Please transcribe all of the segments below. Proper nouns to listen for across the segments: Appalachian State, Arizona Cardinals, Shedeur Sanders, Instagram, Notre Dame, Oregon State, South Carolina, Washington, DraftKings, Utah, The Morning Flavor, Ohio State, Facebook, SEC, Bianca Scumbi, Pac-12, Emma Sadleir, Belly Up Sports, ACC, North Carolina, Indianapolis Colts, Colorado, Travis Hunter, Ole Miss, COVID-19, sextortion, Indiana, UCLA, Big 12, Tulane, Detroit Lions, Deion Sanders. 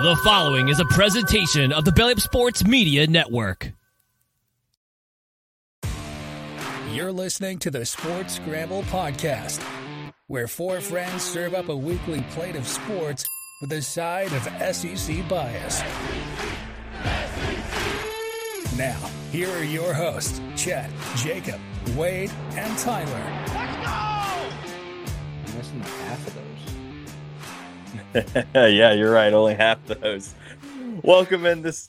The following is a presentation of the Belly Up Sports Media Network. You're listening to the Sports Scramble Podcast, where four friends serve up a weekly plate of sports with a side of SEC bias. Now, here are your hosts, Chet, Jacob, Wade, and Tyler. Let's go! I'm missing half of those. Yeah, you're right. Only half those. Welcome to this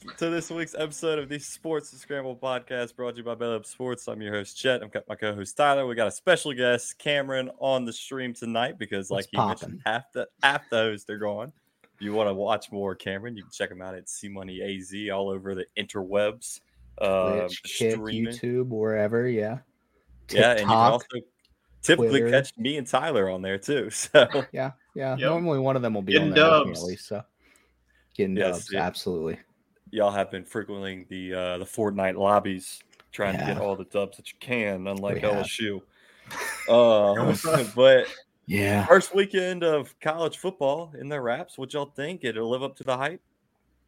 week's episode of the Sports Scramble Podcast, brought to you by Belly Up Sports. I'm your host, Chet. I've got my co-host, Tyler. We got a special guest, Cameron, on the stream tonight because, like you mentioned, half the hosts, they're gone. If you want to watch more, Cameron, you can check them out at CMoneyAZ all over the interwebs. Twitch, YouTube, wherever, yeah. TikTok, yeah, and you can also typically Twitter. Catch me and Tyler on there, too. So Yeah, yep. Normally one of them will be getting on there at least. So getting dubs, yeah. Absolutely. Y'all have been frequenting the Fortnite lobbies, trying to get all the dubs that you can, unlike LSU. But yeah, first weekend of college football in the wraps. What y'all think? Did it live up to the hype?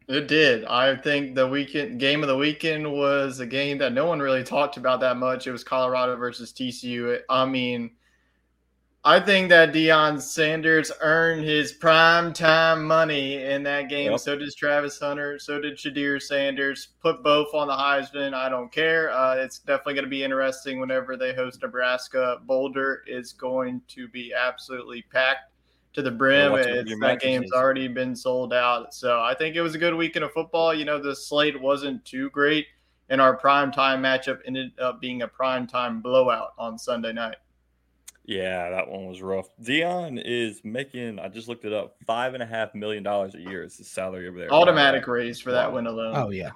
It did. I think the weekend game of the weekend was a game that no one really talked about that much. It was Colorado versus TCU. I think that Deion Sanders earned his prime time money in that game. Yep. So did Travis Hunter. So did Shedeur Sanders. Put both on the Heisman. I don't care. It's definitely going to be interesting whenever they host Nebraska. Boulder is going to be absolutely packed to the brim. That game's already been sold out. So I think it was a good weekend of football. You know, the slate wasn't too great, and our primetime matchup ended up being a primetime blowout on Sunday night. Yeah, that one was rough. Deion is making, I just looked it up, $5.5 million a year is his salary over there. Automatic raise for that win alone. Oh, yeah.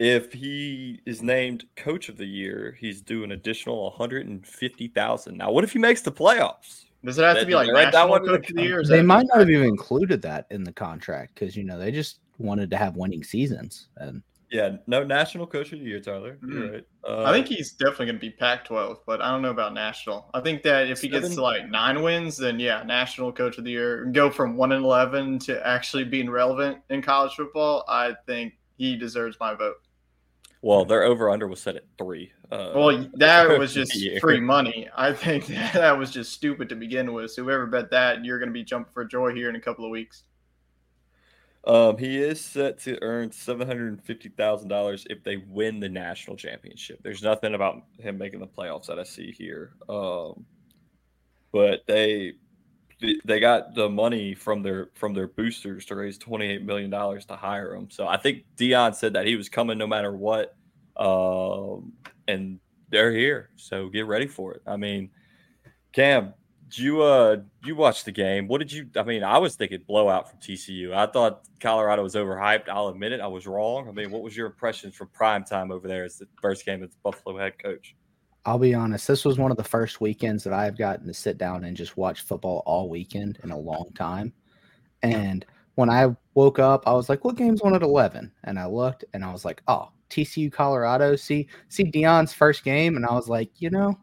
If he is named coach of the year, he's due an additional $150,000. Now, what if he makes the playoffs? Does it have to be like national coach of the year? They might not have even included that in the contract because, you know, they just wanted to have winning seasons. And yeah, no national coach of the year, Tyler. Mm-hmm. You're right. I think he's definitely going to be Pac-12, but I don't know about national. I think that if he gets to like 9 wins, then yeah, national coach of the year, go from 1-11 to actually being relevant in college football. I think he deserves my vote. Well, their over-under was set at 3. Well, that was just free money. I think that was just stupid to begin with. So whoever bet that, you're going to be jumping for joy here in a couple of weeks. He is set to earn $750,000 if they win the national championship. There's nothing about him making the playoffs that I see here. But they got the money from their boosters to raise $28 million to hire him. So I think Deion said that he was coming no matter what, and they're here. So get ready for it. I mean, Cam, you watched the game. What did you – I mean, I was thinking blowout from TCU. I thought Colorado was overhyped. I'll admit it. I was wrong. I mean, what was your impressions from primetime over there as the first game as the Buffalo head coach? I'll be honest. This was one of the first weekends that I've gotten to sit down and just watch football all weekend in a long time. And when I woke up, I was like, what game's on at 11? And I looked, and I was like, oh, TCU, Colorado. See Deion's first game. And I was like, you know,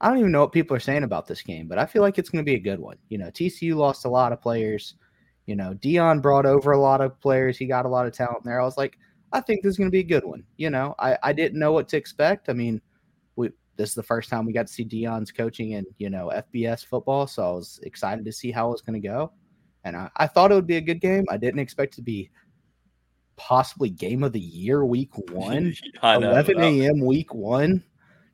I don't even know what people are saying about this game, but I feel like it's going to be a good one. You know, TCU lost a lot of players. You know, Deion brought over a lot of players. He got a lot of talent there. I was like, I think this is going to be a good one. You know, I didn't know what to expect. I mean, this is the first time we got to see Deion's coaching in, you know, FBS football, so I was excited to see how it was going to go. And I thought it would be a good game. I didn't expect to be possibly game of the year week one, 11 a.m. week one.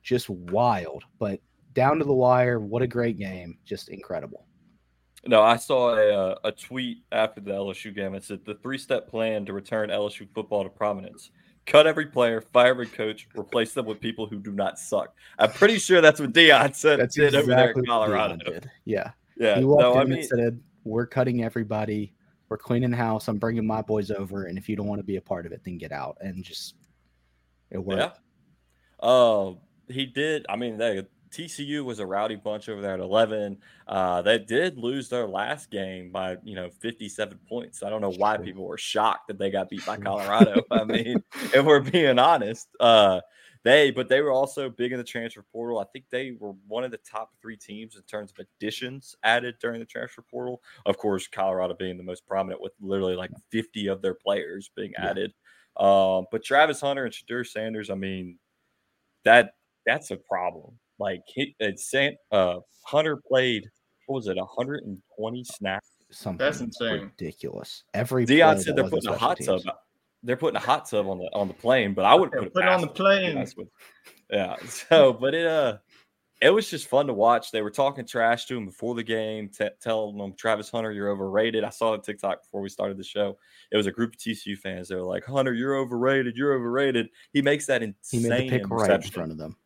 Just wild, but down to the wire. What a great game. Just incredible. No, I saw a tweet after the LSU game. It said the 3-step plan to return LSU football to prominence. cut every player, fire every coach, replace them with people who do not suck. I'm pretty sure that's what Deion said exactly over there in Colorado. Yeah. Yeah. He walked and said, we're cutting everybody. We're cleaning the house. I'm bringing my boys over. And if you don't want to be a part of it, then get out. And just it worked. Yeah. He did. I mean, TCU was a rowdy bunch over there at 11. They did lose their last game by, 57 points. I don't know why people were shocked that they got beat by Colorado. I mean, if we're being honest, they were also big in the transfer portal. I think they were one of the top three teams in terms of additions added during the transfer portal. Of course, Colorado being the most prominent with literally like 50 of their players being added. But Travis Hunter and Shedeur Sanders, I mean, that's a problem. Like Hunter played, 120 snaps? Something that's insane, ridiculous. Deion said they're putting a hot tub. They're putting a hot tub on the plane, but I wouldn't put it on the plane. Yeah. So, but it was just fun to watch. They were talking trash to him before the game, telling him, Travis Hunter, you're overrated. I saw the TikTok before we started the show. It was a group of TCU fans. They were like, Hunter, you're overrated. You're overrated. He makes that insane. He made the pick right in front of them.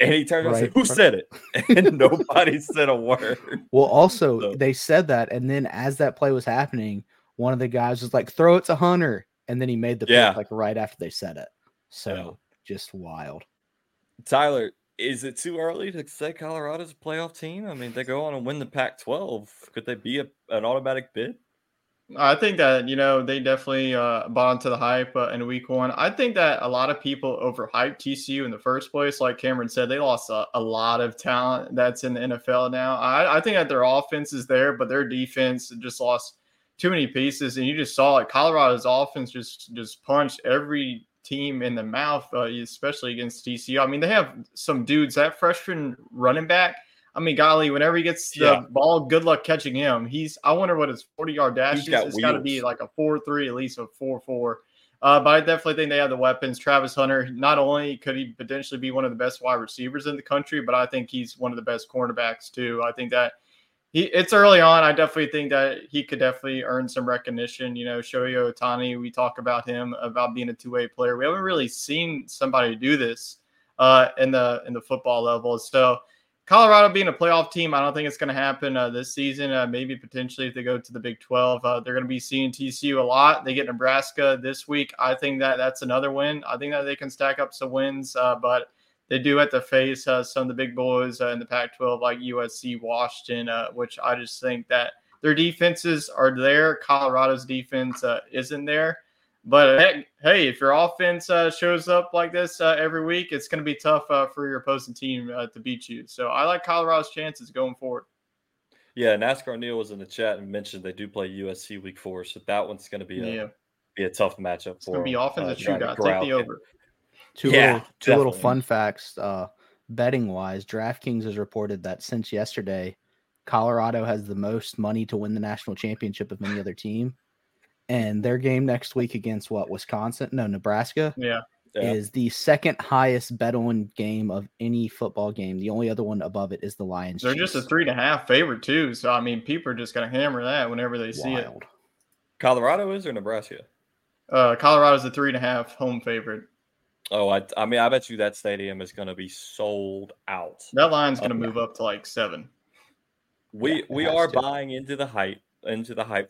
And he turned and said, who said it? And nobody said a word. Well, also, They said that. And then as that play was happening, one of the guys was like, throw it to Hunter. And then he made the pick right after they said it. So just wild. Tyler, is it too early to say Colorado's a playoff team? I mean, they go on and win the Pac-12. Could they be an automatic bid? I think that, they definitely bought into the hype in week one. I think that a lot of people overhyped TCU in the first place. Like Cameron said, they lost a lot of talent that's in the NFL now. I think that their offense is there, but their defense just lost too many pieces. And you just saw it. Colorado's offense just punched every team in the mouth, especially against TCU. I mean, they have some dudes, that freshman running back, I mean, golly, whenever he gets the ball, good luck catching him. I wonder what his 40-yard dash is. It's got to be like a 4-3, at least a 4-4. But I definitely think they have the weapons. Travis Hunter, not only could he potentially be one of the best wide receivers in the country, but I think he's one of the best cornerbacks too. I think that it's early on. I definitely think that he could definitely earn some recognition. Shohei Ohtani, we talk about him, about being a two-way player. We haven't really seen somebody do this in the football level. So, Colorado being a playoff team, I don't think it's going to happen this season. Maybe potentially if they go to the Big 12, they're going to be seeing TCU a lot. They get Nebraska this week. I think that that's another win. I think that they can stack up some wins, but they do have to face some of the big boys in the Pac-12 like USC, Washington, which I just think that their defenses are there. Colorado's defense isn't there. But, hey, if your offense shows up like this every week, it's going to be tough for your opposing team to beat you. So I like Colorado's chances going forward. Yeah, NASCAR Neil was in the chat and mentioned they do play USC Week 4, so that one's going to be a tough matchup for them. It's going to be offensive shootout. Take the over. Two little fun facts. Betting-wise, DraftKings has reported that since yesterday, Colorado has the most money to win the national championship of any other team. And their game next week against Wisconsin? No, Nebraska. Yeah. Is the second highest bet-on game of any football game. The only other one above it is the Lions. They're Chiefs. Just a 3.5 favorite too. So I mean, people are just going to hammer that whenever they see it. Colorado is or Nebraska? Colorado's a 3.5 home favorite. Oh, I mean, I bet you that stadium is going to be sold out. That line's going to move up to like 7. We are buying into the hype.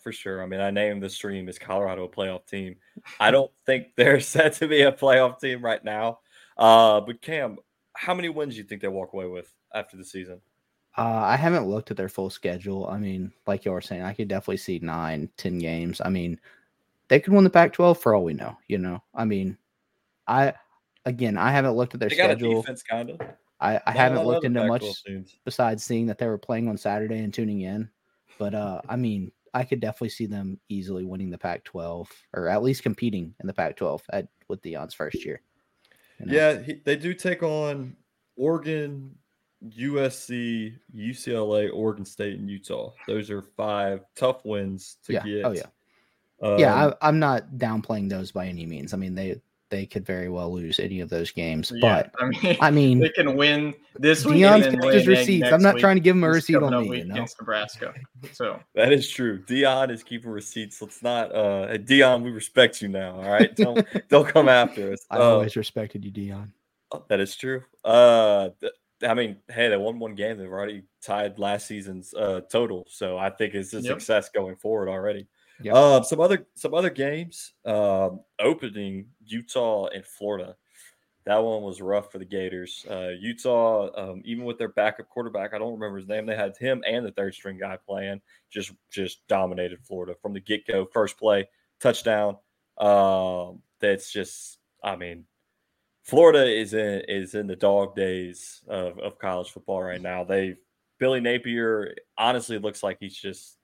For sure. I mean, I named the stream as Colorado a playoff team. I don't think they're set to be a playoff team right now. But Cam, how many wins do you think they walk away with after the season? I haven't looked at their full schedule. I mean, like you were saying, I could definitely see 9-10 games. I mean, they could win the Pac-12 for all we know. I mean, I haven't looked at their schedule. They got a defense, kind of. I haven't looked into much besides seeing that they were playing on Saturday and tuning in. But, I mean, I could definitely see them easily winning the Pac-12 or at least competing in the Pac-12 with Deion's first year. Yeah, they do take on Oregon, USC, UCLA, Oregon State, and Utah. Those are 5 tough wins to get. I'm not downplaying those by any means. I mean, they could very well lose any of those games. Yeah, but I mean they can win this week. I'm not trying to give him a receipt on me, against Nebraska. So that is true. Deion is keeping receipts. Let's not, Deion, we respect you now. All right, don't come after us. I always respected you, Deion. That is true. I mean, hey, they won one game. They've already tied last season's total. So I think it's a success going forward already. Yep. Some other games, opening Utah and Florida. That one was rough for the Gators. Utah, even with their backup quarterback, I don't remember his name. They had him and the third string guy playing, just dominated Florida from the get go. First play, touchdown. That's just, I mean, Florida is in the dog days of college football right now. Billy Napier honestly looks like he's just,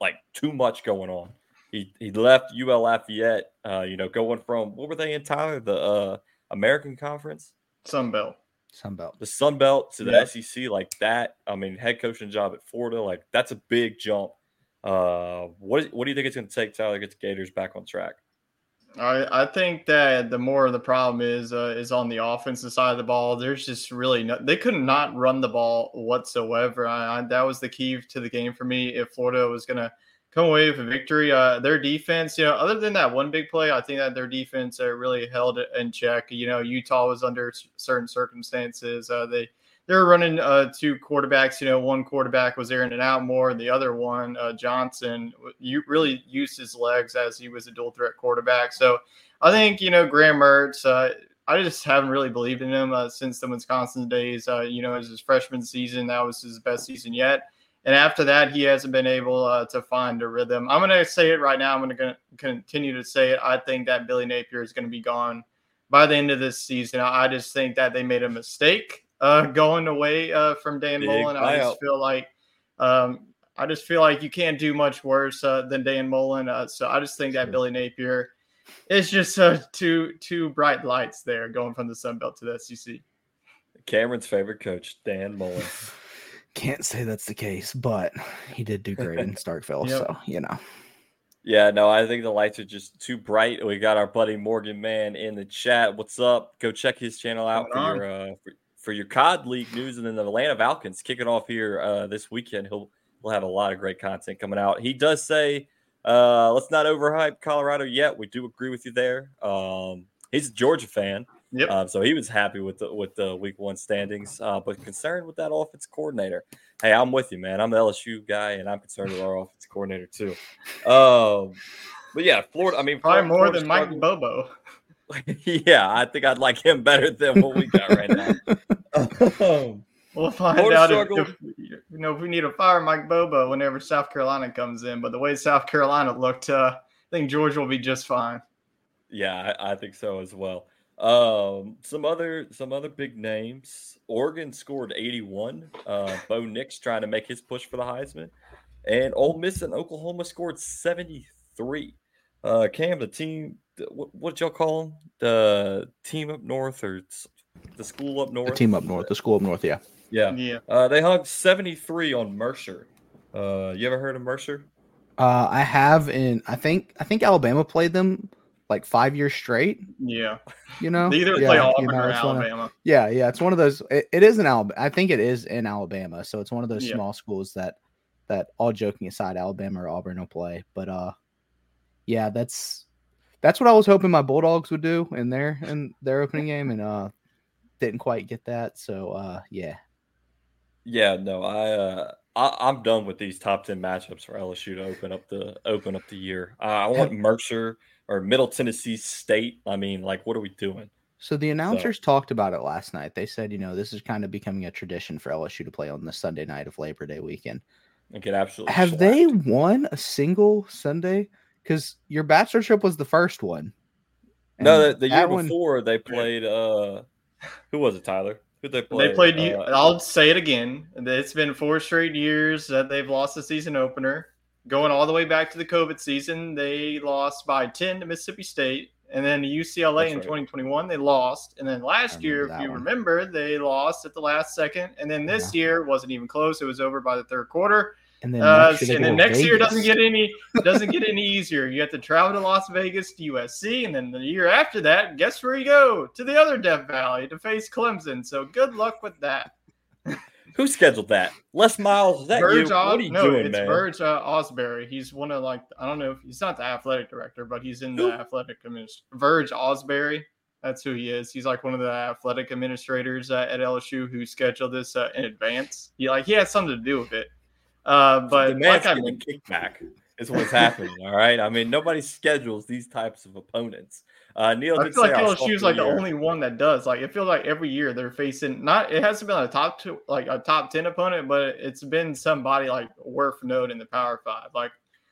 like, too much going on. He left UL Lafayette, going from, what were they in, Tyler? The American Conference? Sun Belt. The Sun Belt to the SEC, like that. I mean, head coaching job at Florida, like, that's a big jump. What do you think it's going to take, Tyler, to get the Gators back on track? I think that the more the problem is on the offensive side of the ball. There's just really they could not run the ball whatsoever. That was the key to the game for me. If Florida was going to come away with a victory, their defense, other than that one big play, I think that their defense really held it in check. Utah was under certain circumstances. They were running two quarterbacks. One quarterback was in and out more. The other one, Johnson, really used his legs as he was a dual threat quarterback. So I think, Graham Mertz, I just haven't really believed in him since the Wisconsin days. As his freshman season, that was his best season yet. And after that, he hasn't been able to find a rhythm. I'm going to say it right now. I'm going to continue to say it. I think that Billy Napier is going to be gone by the end of this season. I just think that they made a mistake. Going away from Dan Mullen, I just feel like you can't do much worse than Dan Mullen. So I just think that Billy Napier is just two bright lights there, going from the Sun Belt to the SEC. Cameron's favorite coach, Dan Mullen. Can't say that's the case, but he did do great in Starkville, so. Yeah, no, I think the lights are just too bright. We got our buddy Morgan Mann in the chat. What's up? Go check his channel out for your COD League news, and then the Atlanta Falcons kicking off here this weekend. He'll have a lot of great content coming out. He does say, let's not overhype Colorado yet. We do agree with you there. He's a Georgia fan, so he was happy with the Week 1 standings, but concerned with that offense coordinator. Hey, I'm with you, man. I'm the LSU guy, and I'm concerned with our offense coordinator too. But yeah, Florida. I mean, probably more than Mike Bobo. Yeah, I think I'd like him better than what we got right now. We'll find out if we need to fire Mike Bobo whenever South Carolina comes in. But the way South Carolina looked, I think Georgia will be just fine. Yeah, I think so as well. Some other big names. Oregon scored 81. Bo Nix trying to make his push for the Heisman, and Ole Miss and Oklahoma scored 73. Cam, the team. What y'all call them? The team up north, or the school up north? The team up north, the school up north, yeah. Yeah. They hung 73 on Mercer. You ever heard of Mercer? I have, and I think Alabama played them like 5 years straight. Yeah. They either play Auburn or Alabama. It's one of those. It is in Alabama. I think it is in Alabama, so it's one of those small schools that all joking aside, Alabama or Auburn will play. But that's what I was hoping my Bulldogs would do in their opening game, and didn't quite get that. So, I'm done with these top 10 matchups for LSU to open up the year. I want Mercer or Middle Tennessee State. I mean, like, what are we doing? So the announcers talked about it last night. They said, this is kind of becoming a tradition for LSU to play on the Sunday night of Labor Day weekend. And get absolutely slapped. They won a single Sunday? Because your bachelorship was the first one. And no, the year before they played. Who was it, Tyler? Who they played? They played. I'll say it again. It's been 4 straight years that they've lost the season opener. Going all the way back to the COVID season, they lost by 10 to Mississippi State, and then UCLA in 2021 they lost, and then last year, if you remember, they lost at the last second, and then this year wasn't even close. It was over by the third quarter. And then next year doesn't get any easier. You have to travel to Las Vegas to USC, and then the year after that, guess where you go? To the other Death Valley to face Clemson. So good luck with that. Who scheduled that? Les Miles, is that Verge you? What are you doing, man? It's Verge Osbury. He's one of I don't know if he's not the athletic director, but he's in the athletic commission. Verge Osbury, that's who he is. He's one of the athletic administrators at LSU who scheduled this in advance. He had something to do with it. But kickback is what's happening. All right. I mean, nobody schedules these types of opponents. Neil, I feel like LSU is the only one that does. It feels like every year they're facing it hasn't been a top 10 opponent, but it's been somebody worth note in the Power Five.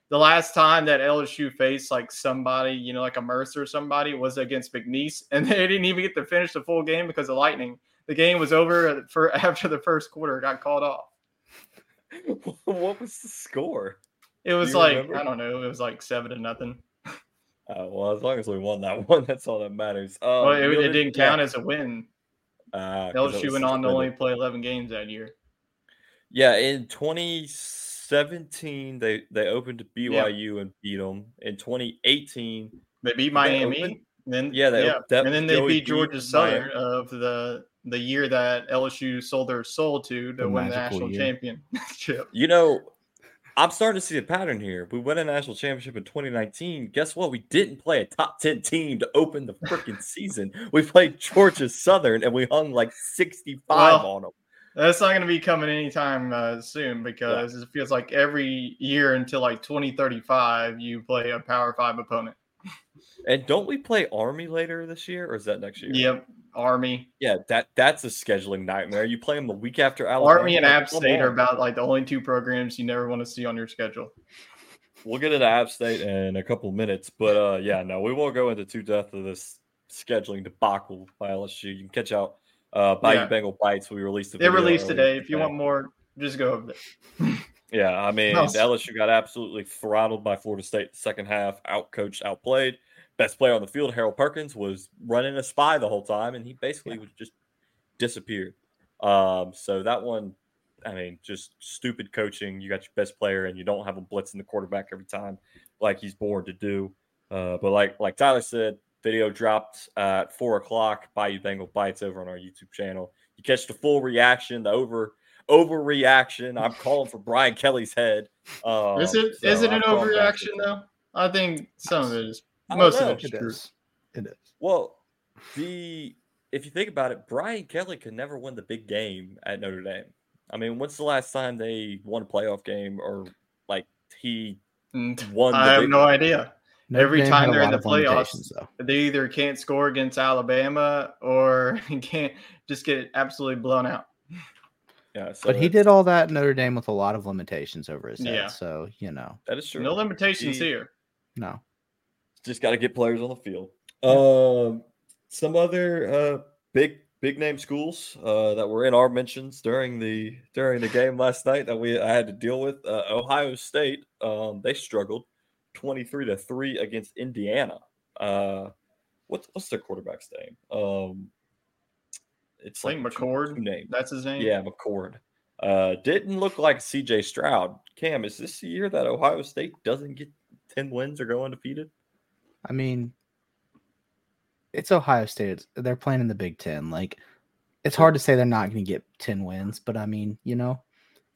The last time that LSU faced somebody, a Mercer or somebody, was against McNeese, and they didn't even get to finish the full game because of lightning. The game was over after the first quarter got called off. What was the score? It was I don't know. It was 7-0. Well, as long as we won that one, that's all that matters. It didn't count as a win. LSU went on to only play 11 games that year. Yeah, in 2017, they opened to BYU and beat them. In 2018, they beat Miami. They beat Georgia Southern of the year that LSU sold their soul to win the national championship. I'm starting to see a pattern here. We won a national championship in 2019. Guess what? We didn't play a top 10 team to open the freaking season. We played Georgia Southern, and we hung 65 on them. That's not going to be coming anytime soon because it feels like every year until 2035 you play a Power 5 opponent. And don't we play Army later this year, or is that next year? Yep, Army. Yeah, that's a scheduling nightmare. You play them the week after Alabama. Army and App State are about the only two programs you never want to see on your schedule. We'll get into App State in a couple minutes, but we won't go into too depth of this scheduling debacle by LSU. You can catch out Bayou Bengal Bites. We released the video. They released today. If you want more, just go over there. Yeah, I mean, LSU got absolutely throttled by Florida State second half, outcoached, outplayed. Best player on the field, Harold Perkins, was running a spy the whole time, and he basically just disappeared. So that one, I mean, just stupid coaching. You got your best player, and you don't have a blitz in the quarterback every time like he's born to do. But like Tyler said, video dropped at 4 o'clock, Bayou Bengal Bites over on our YouTube channel. You catch the full reaction, the overreaction. I'm calling for Brian Kelly's head. Is it an overreaction, though? I think some of it is. Most of it is. It is. Well, if you think about it, Brian Kelly could never win the big game at Notre Dame. I mean, when's the last time they won a playoff game or he won? I have no idea. Every time they're in the playoffs, they either can't score against Alabama or can't just get absolutely blown out. Yeah, so but he did all that in Notre Dame with a lot of limitations over his head. Yeah. So, that is true. No limitations here. No. Just got to get players on the field. Some other big name schools that were in our mentions during the game last night that I had to deal with. Ohio State, they struggled 23-3 against Indiana. What's their quarterback's name? It's McCord. Name. That's his name. Yeah, McCord. Didn't look like C.J. Stroud. Cam, is this the year that Ohio State doesn't get 10 wins or go undefeated? I mean, it's Ohio State. They're playing in the Big Ten. It's hard to say they're not going to get 10 wins, but I mean, it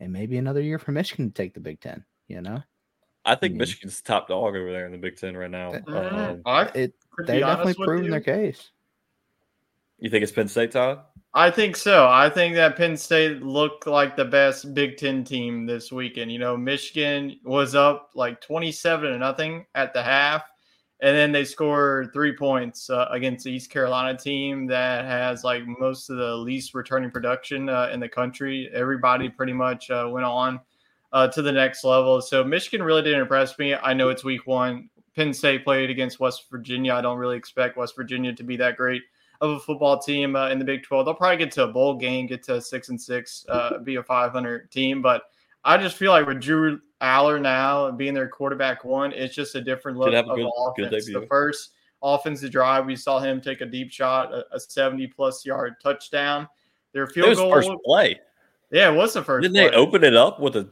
may be another year for Michigan to take the Big Ten, I think Michigan's top dog over there in the Big Ten right now. They definitely proven their case. You think it's Penn State, Tyler? I think so. I think that Penn State looked like the best Big Ten team this weekend. Michigan was up 27-0 at the half. And then they scored 3 points against the East Carolina team that has most of the least returning production in the country. Everybody pretty much went on to the next level. So Michigan really didn't impress me. I know it's week one. Penn State played against West Virginia. I don't really expect West Virginia to be that great of a football team in the Big 12. They'll probably get to a bowl game, get to 6-6, be a 500 team. But I just feel like with Drew Aller now being their quarterback one, it's just a different look of offense. The first offensive drive, we saw him take a deep shot, a 70-plus yard touchdown. Their field goal. First play. Yeah, it was the first. Didn't they open it up with a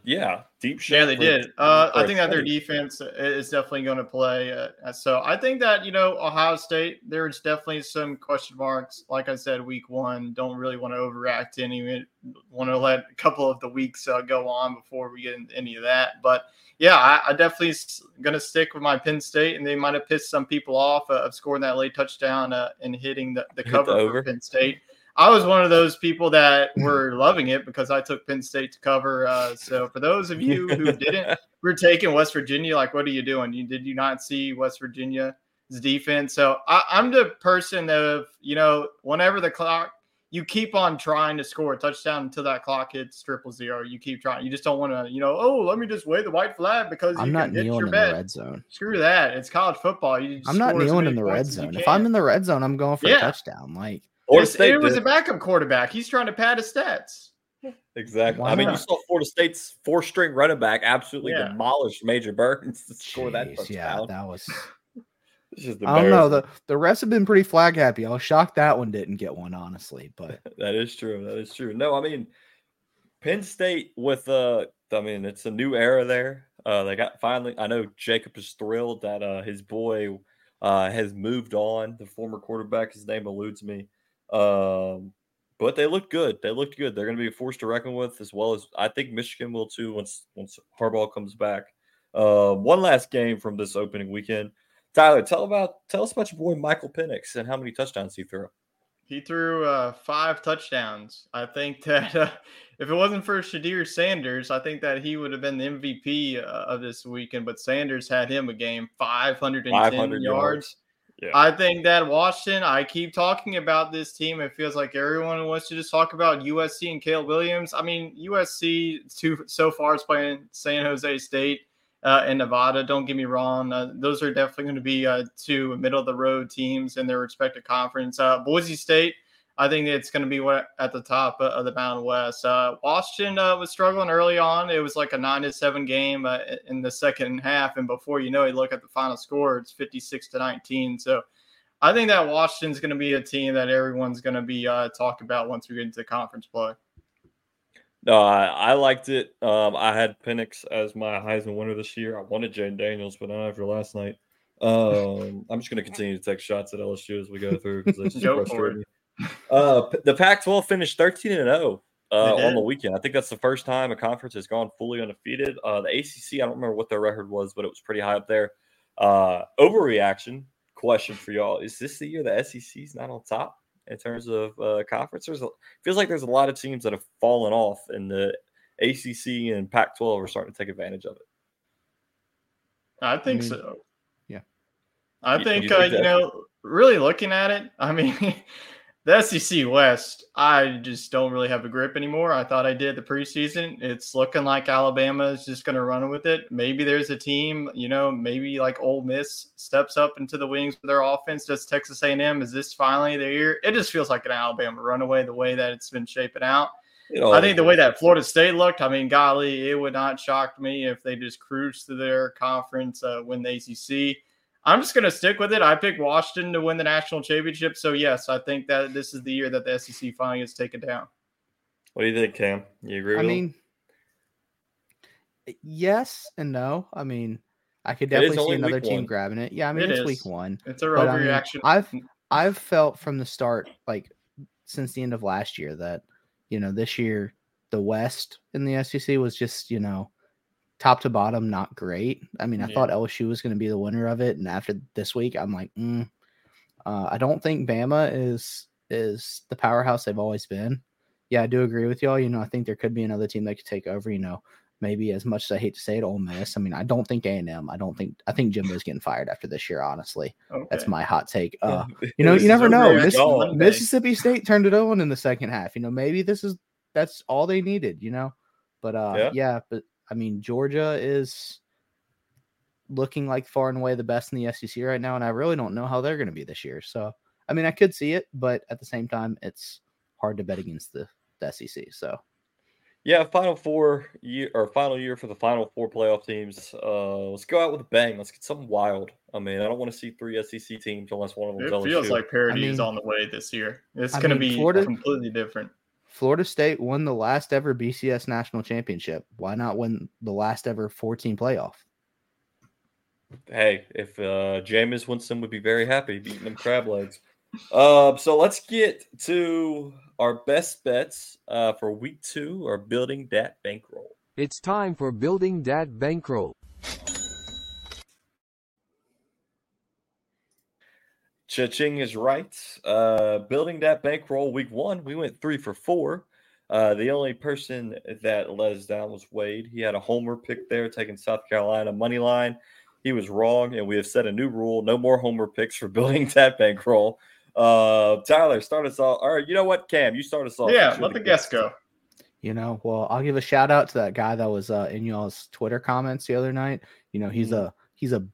deep shot? Yeah, they did. I think that their defense is definitely going to play. So I think that, Ohio State, there's definitely some question marks. Like I said, week one, don't really want to overreact to any. Want to let a couple of the weeks go on before we get into any of that. But, yeah, I definitely going to stick with my Penn State, and they might have pissed some people off of scoring that late touchdown and hitting the cover for Penn State. I was one of those people that were loving it because I took Penn State to cover. So for those of you who didn't, we're taking West Virginia. Like, what are you doing? Did you not see West Virginia's defense? So I'm the person of, whenever the clock, you keep on trying to score a touchdown until that clock hits 000. You keep trying. You just don't want to, let me just wave the white flag because I'm not kneeling in the red zone. Screw that. It's college football. I'm not kneeling in the red zone. If I'm in the red zone, I'm going for a touchdown. Like, it was a backup quarterback. He's trying to pad his stats. Exactly. Why not? You saw Florida State's four-string running back absolutely demolished Major Burns to score that touchdown. Yeah, that was – I don't know. The refs have been pretty flag-happy. I was shocked that one didn't get one, honestly. But That is true. No, Penn State with it's a new era there. They got finally – I know Jacob is thrilled that his boy has moved on. The former quarterback, his name eludes me. But they look good. They're going to be a force to reckon with, as well as I think Michigan will too once Harbaugh comes back. One last game from this opening weekend. Tyler, tell us about your boy Michael Penix and how many touchdowns he threw. He threw 5 touchdowns. I think that if it wasn't for Shedeur Sanders, I think that he would have been the MVP of this weekend. But Sanders had him a game 510 yards. Yeah. I think that Washington, I keep talking about this team. It feels like everyone wants to just talk about USC and Caleb Williams. USC so far is playing San Jose State and Nevada. Don't get me wrong. Those are definitely going to be two middle-of-the-road teams in their respective conference. Boise State, I think it's going to be at the top of the Mountain West. Washington was struggling early on. It was like a 9-7 game in the second half, and before you look at the final score, it's 56-19. So I think that Washington's going to be a team that everyone's going to be talking about once we get into conference play. No, I liked it. I had Penix as my Heisman winner this year. I wanted Jane Daniels, but not after last night. I'm just going to continue to take shots at LSU as we go through because it's so frustrating. The Pac-12 finished 13-0 on the weekend. I think that's the first time a conference has gone fully undefeated. The ACC, I don't remember what their record was, but it was pretty high up there. Overreaction question for y'all: is this the year the SEC's not on top in terms of conference? Feels like there's a lot of teams that have fallen off, and the ACC and Pac-12 are starting to take advantage of it. I think so. Yeah, I think really looking at it, the SEC West, I just don't really have a grip anymore. I thought I did the preseason. It's looking like Alabama is just going to run with it. Maybe there's a team, maybe like Ole Miss steps up into the wings with their offense. Does Texas A&M, is this finally their year? It just feels like an Alabama runaway the way that it's been shaping out. I think the way that Florida State looked, golly, it would not shock me if they just cruised to their conference, win the ACC. I'm just going to stick with it. I picked Washington to win the national championship. So, yes, I think that this is the year that the SEC finally is taken down. What do you think, Cam? You agree with him? Yes and no. I could definitely see another team grabbing it. Yeah, it's week one. It's a overreaction. I've felt from the start, like since the end of last year, that, this year the West in the SEC was just, top to bottom, not great. I thought LSU was going to be the winner of it, and after this week, I'm like, I don't think Bama is the powerhouse they've always been. Yeah, I do agree with y'all. I think there could be another team that could take over. Maybe as much as I hate to say it, Ole Miss. I don't think A&M. I think Jimbo's getting fired after this year. Honestly, okay. That's my hot take. You never know. Mississippi State turned it on in the second half. Maybe that's all they needed. But but. Georgia is looking like far and away the best in the SEC right now, and I really don't know how they're going to be this year. So, I could see it, but at the same time, it's hard to bet against the SEC. So, yeah, final year for the Final Four playoff teams. Let's go out with a bang. Let's get something wild. I don't want to see 3 SEC teams unless one of them. It feels like parity is on the way this year. It's going to be completely different. Florida State won the last ever BCS national championship. Why not win the last ever 14 playoff? Hey, if Jameis Winston would be very happy beating them crab legs. So let's get to our best bets for week two, or building that bankroll. It's time for building that bankroll. Cha-ching is right. Building that bankroll week one, we went 3 for 4. The only person that let us down was Wade. He had a homer pick there, taking South Carolina money line. He was wrong, and we have set a new rule. No more homer picks for building that bankroll. Tyler, start us off. All right, you know what, Cam, you start us off. Yeah, let the guests go. You know, well, I'll give a shout-out to that guy that was in y'all's Twitter comments the other night. You know, he's a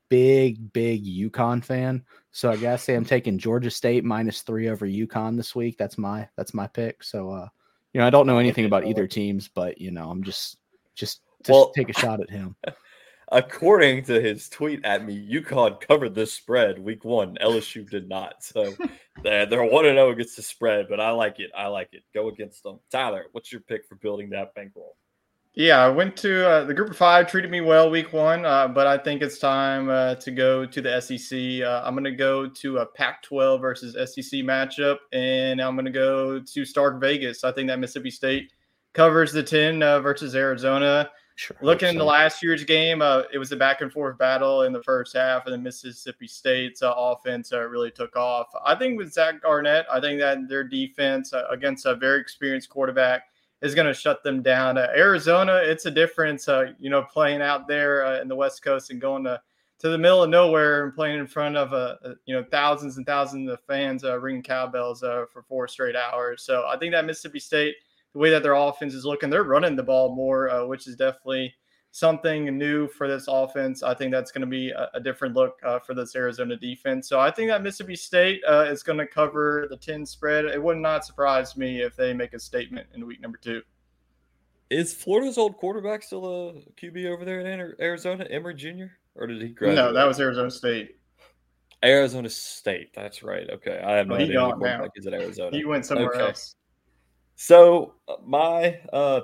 big, big UConn fan. So I guess I'm taking Georgia State -3 over UConn this week. That's my pick. So, you know, I don't know anything about either teams, but, you know, I'm just take a shot at him. According to his tweet at me, UConn covered this spread week one. LSU did not. So they're 1-0 against the spread, but I like it. I like it. Go against them. Tyler, what's your pick for building that bankroll? Yeah, I went to the group of five, treated me well week one, but I think it's time to go to the SEC. I'm going to go to a Pac-12 versus SEC matchup, and I'm going to go to Stark Vegas. I think that Mississippi State covers the 10 versus Arizona. Sure, looking into last year's game, it was a back-and-forth battle in the first half, and the Mississippi State's offense really took off. I think with Zach Garnett, I think that their defense against a very experienced quarterback is going to shut them down. Arizona, it's a difference, you know, playing out there in the West Coast and going to the middle of nowhere and playing in front of, you know, thousands and thousands of fans ringing cowbells for 4 straight hours. So I think that Mississippi State, the way that their offense is looking, they're running the ball more, which is definitely something new for this offense. I think that's going to be a different look for this Arizona defense. So I think that Mississippi State is going to cover the 10 spread. It would not surprise me if they make a statement in week number 2. Is Florida's old quarterback still a QB over there in Arizona, Emory Jr.? Or did he graduate? No, that was Arizona State. Arizona State. That's right. Okay. I have no idea what quarterback is at Arizona. He went somewhere else. So my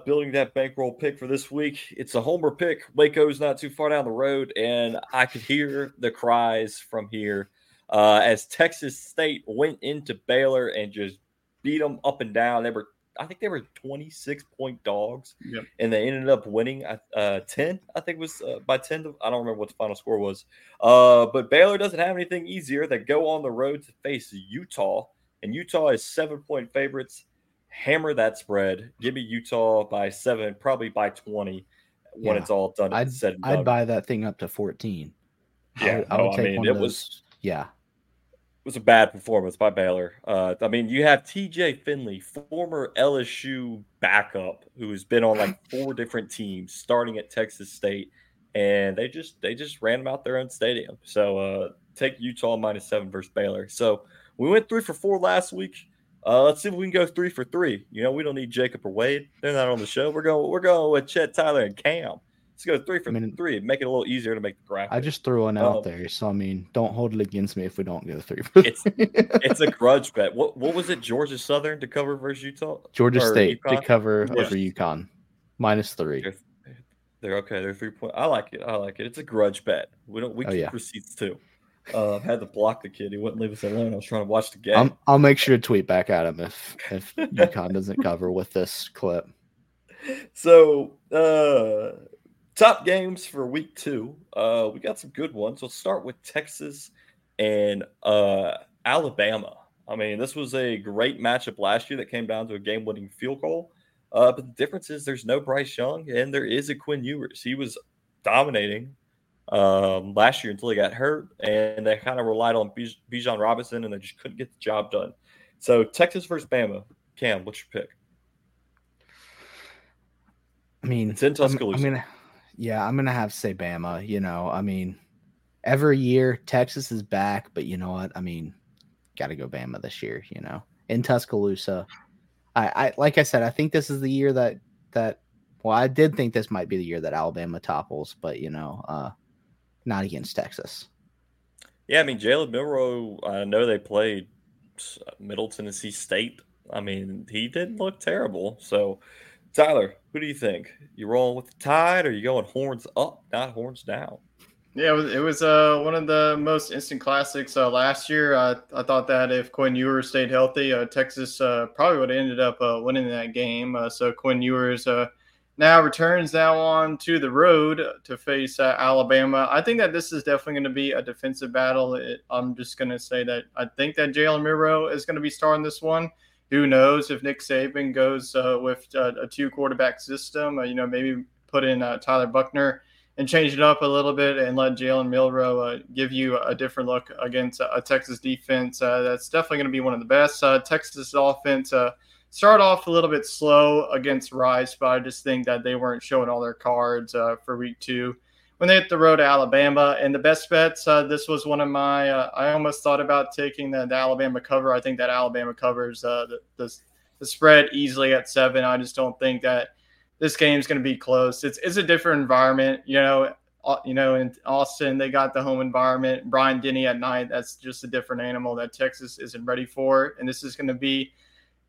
building that bankroll pick for this week, it's a homer pick. Waco's not too far down the road, and I could hear the cries from here as Texas State went into Baylor and just beat them up and down. I think they were 26-point dogs, yep. And they ended up winning 10. I think it was by 10. I don't remember what the final score was. But Baylor doesn't have anything easier. They go on the road to face Utah, and Utah is 7-point favorites. Hammer that spread. Give me Utah by 7, probably by 20 when it's all done. I'd buy that thing up to 14. Yeah, it was a bad performance by Baylor. I mean, you have TJ Finley, former LSU backup, who has been on like 4 different teams, starting at Texas State, and they just ran them out their own stadium. So take Utah -7 versus Baylor. So we went 3 for 4 last week. Let's see if we can go 3 for 3. You know, we don't need Jacob or Wade. They're not on the show. We're going with Chet, Tyler, and Cam. Let's go 3 for 3 and make it a little easier to make the graphic. I just threw one out there. So, I mean, don't hold it against me if we don't go 3 for 3. It's a grudge bet. What was it? Georgia Southern to cover versus Utah? Georgia State UConn? To cover over UConn. -3. They're okay. They're 3 point. I like it. It's a grudge bet. We keep receipts too. Had to block the kid. He wouldn't leave us alone. I was trying to watch the game. I'll make sure to tweet back at him if UConn doesn't cover with this clip. So, top games for week 2. We got some good ones. We'll start with Texas and Alabama. I mean, this was a great matchup last year that came down to a game-winning field goal. But the difference is there's no Bryce Young, and there is a Quinn Ewers. He was dominating last year until he got hurt, and they kind of relied on Bijan Robinson, and they just couldn't get the job done. So Texas versus Bama. Cam, what's your pick? I mean, it's in Tuscaloosa. I'm gonna have to say Bama. You know, I mean, every year Texas is back, but you know what? I mean, gotta go Bama this year. You know, in Tuscaloosa. I like I said, I think this is the year that. Well, I did think this might be the year that Alabama topples, but you know. Not against Texas. Yeah, I mean, Jalen Milroe, I know they played Middle Tennessee State I mean, he didn't look terrible. So, Tyler, who do you think? You rolling with the Tide, or you going horns up, not horns down? Yeah, it was one of the most instant classics last year. I thought that if Quinn Ewers stayed healthy, Texas probably would have ended up winning that game. So Quinn Ewers now returns now on to the road to face Alabama. I think that this is definitely going to be a defensive battle. I'm just going to say that I think that Jalen Milroe is going to be starting this one. Who knows if Nick Saban goes with a two-quarterback system, maybe put in Tyler Buckner and change it up a little bit and let Jalen Milroe give you a different look against a Texas defense. That's definitely going to be one of the best. Texas offense started off a little bit slow against Rice, but I just think that they weren't showing all their cards for week two when they hit the road to Alabama. And the best bets, this was one of my I almost thought about taking the Alabama cover. I think that Alabama covers the spread easily at 7. I just don't think that this game's going to be close. It's a different environment, in Austin, they got the home environment. Brian Denny at night, that's just a different animal that Texas isn't ready for. And this is going to be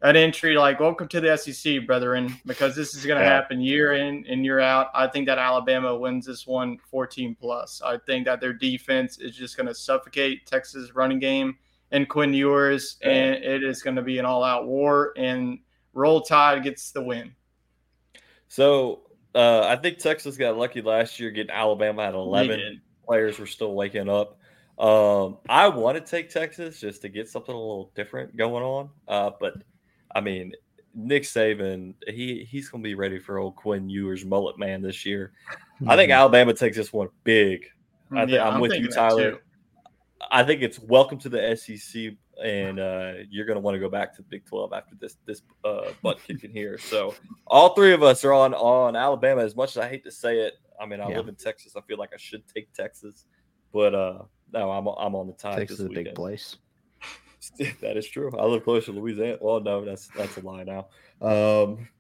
an entry like, welcome to the SEC, brethren, because this is going to happen year in and year out. I think that Alabama wins this one 14+. I think that their defense is just going to suffocate Texas running game and Quinn Ewers, and it is going to be an all-out war, and Roll Tide gets the win. So I think Texas got lucky last year getting Alabama at 11. Players were still waking up. I want to take Texas just to get something a little different going on. But, I mean, Nick Saban, he's going to be ready for old Quinn Ewers mullet man this year. Mm-hmm. I think Alabama takes this one big. I'm with you, Tyler. I think it's welcome to the SEC, and you're going to want to go back to the Big 12 after this butt kicking here. So all three of us are on Alabama. As much as I hate to say it, I mean, I live in Texas. I feel like I should take Texas. But no, I'm on the Tide. Texas is a big place. That is true. I live close to Louisiana. Well, no, that's a lie now.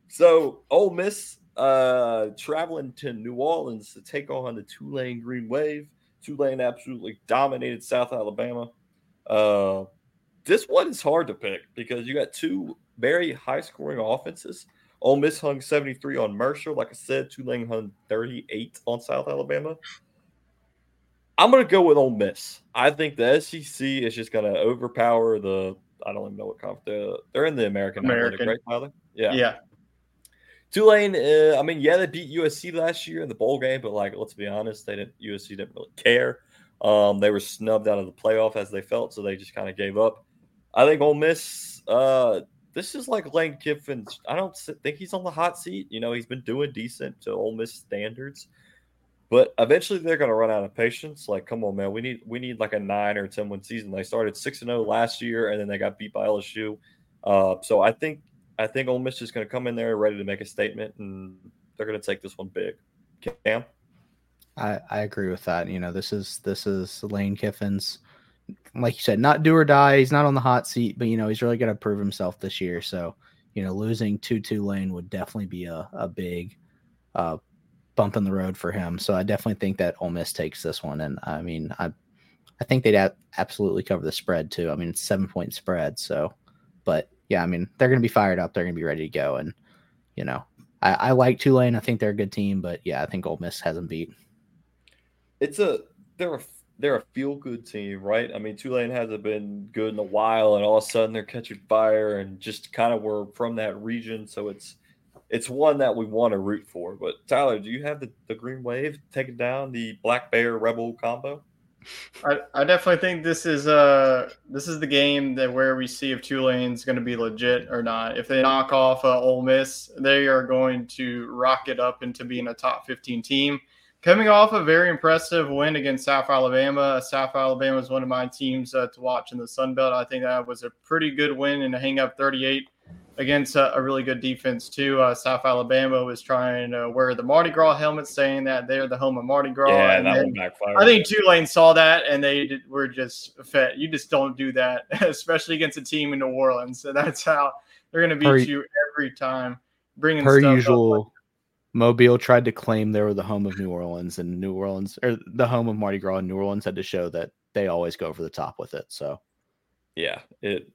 So Ole Miss traveling to New Orleans to take on the Tulane Green Wave. Tulane absolutely dominated South Alabama. This one is hard to pick because you got two very high-scoring offenses. Ole Miss hung 73 on Mercer. Like I said, Tulane hung 38 on South Alabama. I'm going to go with Ole Miss. I think the SEC is just going to overpower I don't even know what conference they're in the American. Athletic, right, Tyler? Yeah. Tulane, they beat USC last year in the bowl game, but let's be honest, USC didn't really care. They were snubbed out of the playoff as they felt, so they just kind of gave up. I think Ole Miss, this is like Lane Kiffin. I don't think he's on the hot seat. He's been doing decent to Ole Miss standards, but eventually they're going to run out of patience. Like, come on, man, we need like a 9 or 10-win season. They started 6-0 last year, and then they got beat by LSU. So I think Ole Miss is going to come in there ready to make a statement, and they're going to take this one big. Cam? I agree with that. This is Lane Kiffin's, like you said, not do or die. He's not on the hot seat, but, he's really going to prove himself this year. So, losing to Tulane would definitely be a big bump in the road for him. So I definitely think that Ole Miss takes this one. And, I mean, I think they'd absolutely cover the spread, too. I mean, it's 7-point spread. So, but... yeah, I mean, they're going to be fired up. They're going to be ready to go. And, I like Tulane. I think they're a good team. But, yeah, I think Ole Miss has them beat. They're a feel-good team, right? I mean, Tulane hasn't been good in a while, and all of a sudden they're catching fire and just kind of were from that region. So it's one that we want to root for. But, Tyler, do you have the Green Wave taking down the Black Bear Rebel combo? I definitely think this is the game that where we see if Tulane's going to be legit or not. If they knock off Ole Miss, they are going to rocket up into being a top 15 team. Coming off a very impressive win against South Alabama. South Alabama is one of my teams to watch in the Sun Belt. I think that was a pretty good win, and to hang up 38 against a really good defense too. South Alabama was trying to wear the Mardi Gras helmet, saying that they're the home of Mardi Gras. Yeah, and that one backfired. I think Tulane saw that, and they were just fed. You just don't do that, especially against a team in New Orleans. So that's how they're going to beat you every time. Bringing per stuff usual, up. Mobile tried to claim they were the home of New Orleans, and New Orleans or the home of Mardi Gras. And New Orleans had to show that they always go over the top with it. So, yeah, it.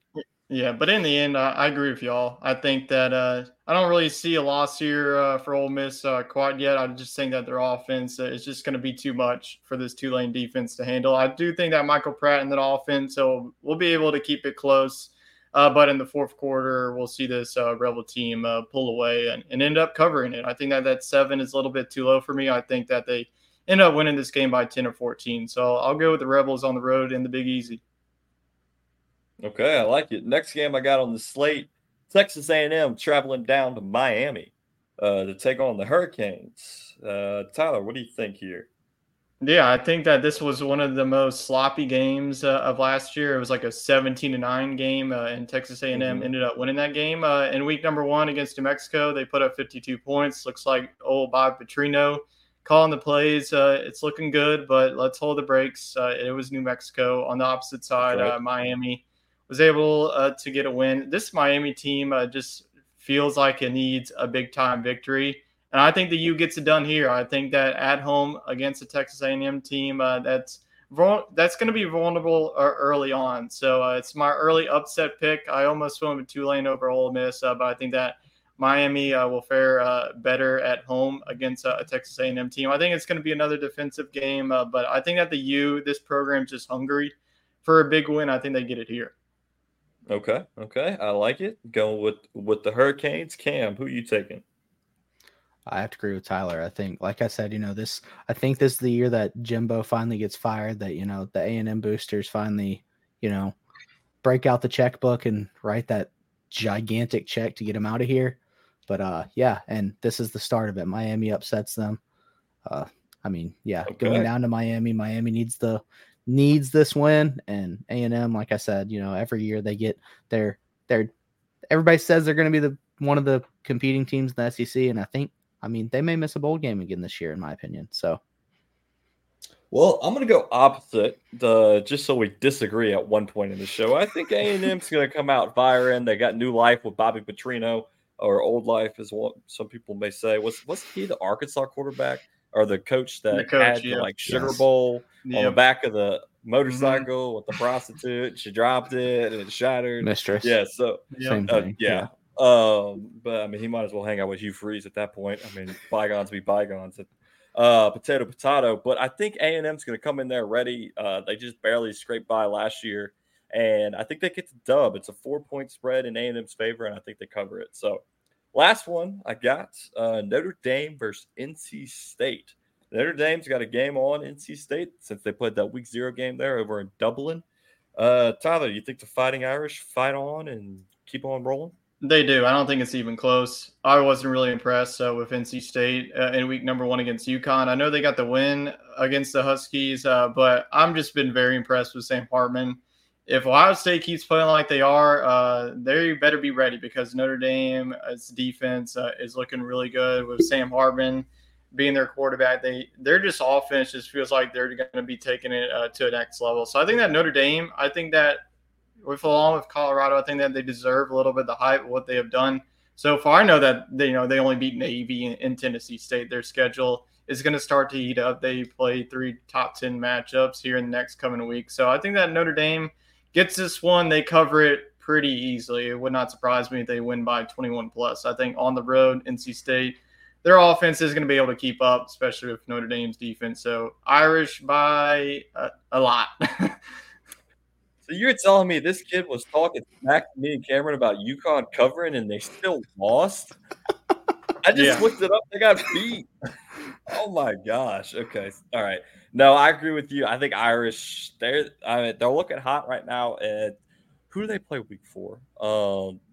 Yeah, but in the end, I agree with y'all. I think that I don't really see a loss here for Ole Miss quite yet. I just think that their offense is just going to be too much for this Tulane defense to handle. I do think that Michael Pratt and that offense will be able to keep it close. But in the fourth quarter, we'll see this Rebel team pull away and end up covering it. I think that 7 is a little bit too low for me. I think that they end up winning this game by 10 or 14. So I'll go with the Rebels on the road in the Big Easy. Okay, I like it. Next game I got on the slate, Texas A&M traveling down to Miami to take on the Hurricanes. Tyler, what do you think here? Yeah, I think that this was one of the most sloppy games of last year. It was like a 17-9 game, and Texas A&M ended up winning that game. In week number 1 against New Mexico, they put up 52 points. Looks like old Bob Petrino calling the plays. It's looking good, but let's hold the brakes. It was New Mexico. On the opposite side, right. Miami was able to get a win. This Miami team just feels like it needs a big-time victory, and I think the U gets it done here. I think that at home against the Texas A&M team, that's going to be vulnerable early on. So it's my early upset pick. I almost went with Tulane over Ole Miss, but I think that Miami will fare better at home against a Texas A&M team. I think it's going to be another defensive game, but I think that the U, this program's just hungry for a big win. I think they get it here. Okay. I like it. Going with the Hurricanes. Cam, who are you taking? I have to agree with Tyler. I think, like I said, I think this is the year that Jimbo finally gets fired, that, the A&M boosters finally, break out the checkbook and write that gigantic check to get him out of here. But, yeah, and this is the start of it. Miami upsets them. Going down to Miami. Miami needs this win, and A&M, like I said, every year they get their everybody says they're going to be one of the competing teams in the SEC, and I think they may miss a bowl game again this year, in my opinion. So, well, I'm going to go opposite, just so we disagree at one point in the show. I think A&M's going to come out firing. They got new life with Bobby Petrino, or old life is what some people may say. Was he the Arkansas quarterback? Or the coach Sugar Bowl on the back of the motorcycle with the prostitute. She dropped it and it shattered. Mistress. Yeah, so yeah. But he might as well hang out with Hugh Freeze at that point. Bygones be bygones. Potato, potato. But I think A&M's going to come in there ready. They just barely scraped by last year, and I think they get the dub. It's a 4-point spread in A&M's favor, and I think they cover it. So. Last one I got, Notre Dame versus NC State. Notre Dame's got a game on NC State since they played that week 0 game there over in Dublin. Tyler, you think the Fighting Irish fight on and keep on rolling? They do. I don't think it's even close. I wasn't really impressed with NC State in week number 1 against UConn. I know they got the win against the Huskies, but I've just been very impressed with Sam Hartman. If Ohio State keeps playing like they are, they better be ready, because Notre Dame's defense is looking really good with Sam Hartman being their quarterback. Their just offense just feels like they're going to be taking it to a next level. So I think that Notre Dame, along with Colorado, I think that they deserve a little bit of the hype of what they have done so far. I know that they only beat Navy and Tennessee State. Their schedule is going to start to heat up. They play 3 top 10 matchups here in the next coming week. So I think that Notre Dame gets this one. They cover it pretty easily. It would not surprise me if they win by 21+. I think on the road, NC State, their offense is going to be able to keep up, especially with Notre Dame's defense. So Irish by a lot. So you're telling me this kid was talking back to me and Cameron about UConn covering, and they still lost? I just looked it up. They got beat. Oh my gosh. Okay. All right. No, I agree with you. I think Irish, they're looking hot right now. And who do they play week 4?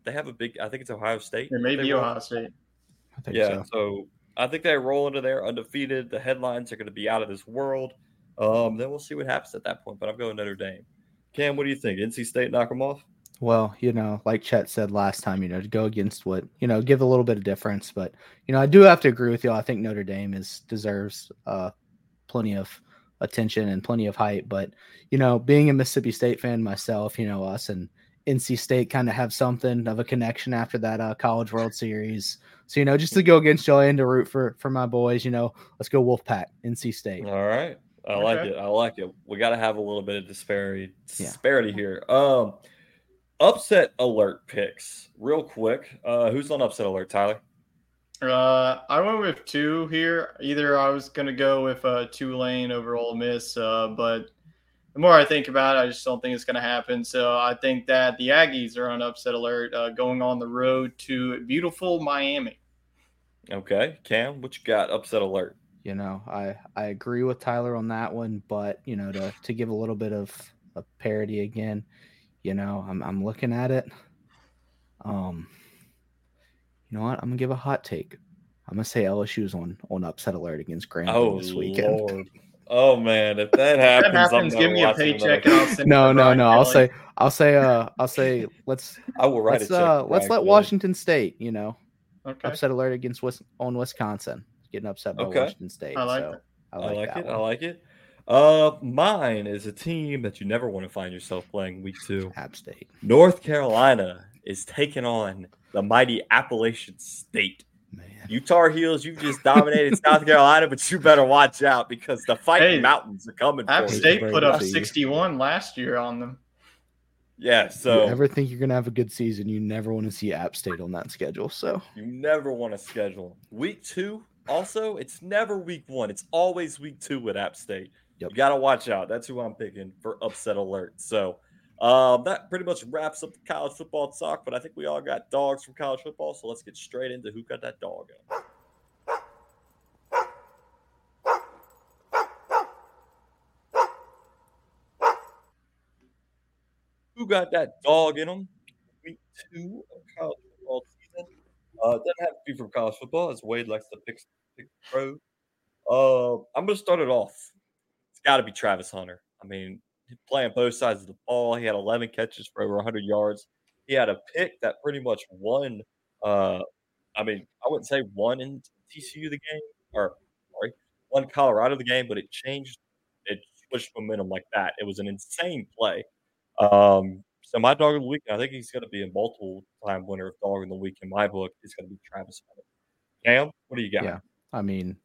They have I think it's Ohio State. It may be Ohio State. I think so I think they roll into there undefeated. The headlines are going to be out of this world. Then we'll see what happens at that point. But I'm going Notre Dame. Cam, what do you think? NC State knock them off? Well, like Chet said last time, to go against what, give a little bit of difference. But, I do have to agree with you. I think Notre Dame deserves plenty of attention and plenty of hype. But, being a Mississippi State fan myself, us and NC State kind of have something of a connection after that College World Series. So, just to go against y'all and to root for my boys, let's go Wolfpack, NC State. All right. I like it. We got to have a little bit of disparity here. upset alert picks real quick. Who's on upset alert, Tyler? I went with two here. Either I was going to go with Tulane over Ole Miss, but the more I think about it, I just don't think it's going to happen. So I think that the Aggies are on upset alert, going on the road to beautiful Miami. Okay. Cam, what you got? Upset alert. You know, I agree with Tyler on that one, but, you know, to give a little bit of a parody again, you know, I'm looking at it. You know what? I'm going to give a hot take. I'm going to say LSU's on upset alert against Grambling this weekend. Lord. Oh, man. If that happens, I'm give me a paycheck. And I'll send no. I'll say, let's let Washington State, you know, upset alert against Wisconsin. Getting upset by Washington State. I like it. Mine is a team that you never want to find yourself playing week two. App State. North Carolina is taking on the mighty Appalachian State. Man. You Tar Heels, you've just dominated South Carolina, but you better watch out because the fighting mountains are coming for you. App State put up 61 last year on them. Yeah, so you ever think you're going to have a good season, you never want to see App State on that schedule. So you never want to schedule. Week two, also, it's never week one. It's always week two with App State. Yep. You got to watch out. That's who I'm picking for upset alert. So that pretty much wraps up the college football talk, but I think we all got dogs from college football, so let's get straight into who got that dog out. Who got that dog in them? Week two of college football season. Doesn't have to be from college football, as Wade likes to pick the road. I'm going to start it off. It's got to be Travis Hunter. I mean, playing both sides of the ball. He had 11 catches for over 100 yards. He had a pick that pretty much won. I wouldn't say won in TCU the game, won Colorado the game, but it changed. It switched momentum like that. It was an insane play. So my dog of the week, I think he's going to be a multiple-time winner of dog of the week in my book. It's going to be Travis Hunter. Cam, what do you got? Yeah, I mean,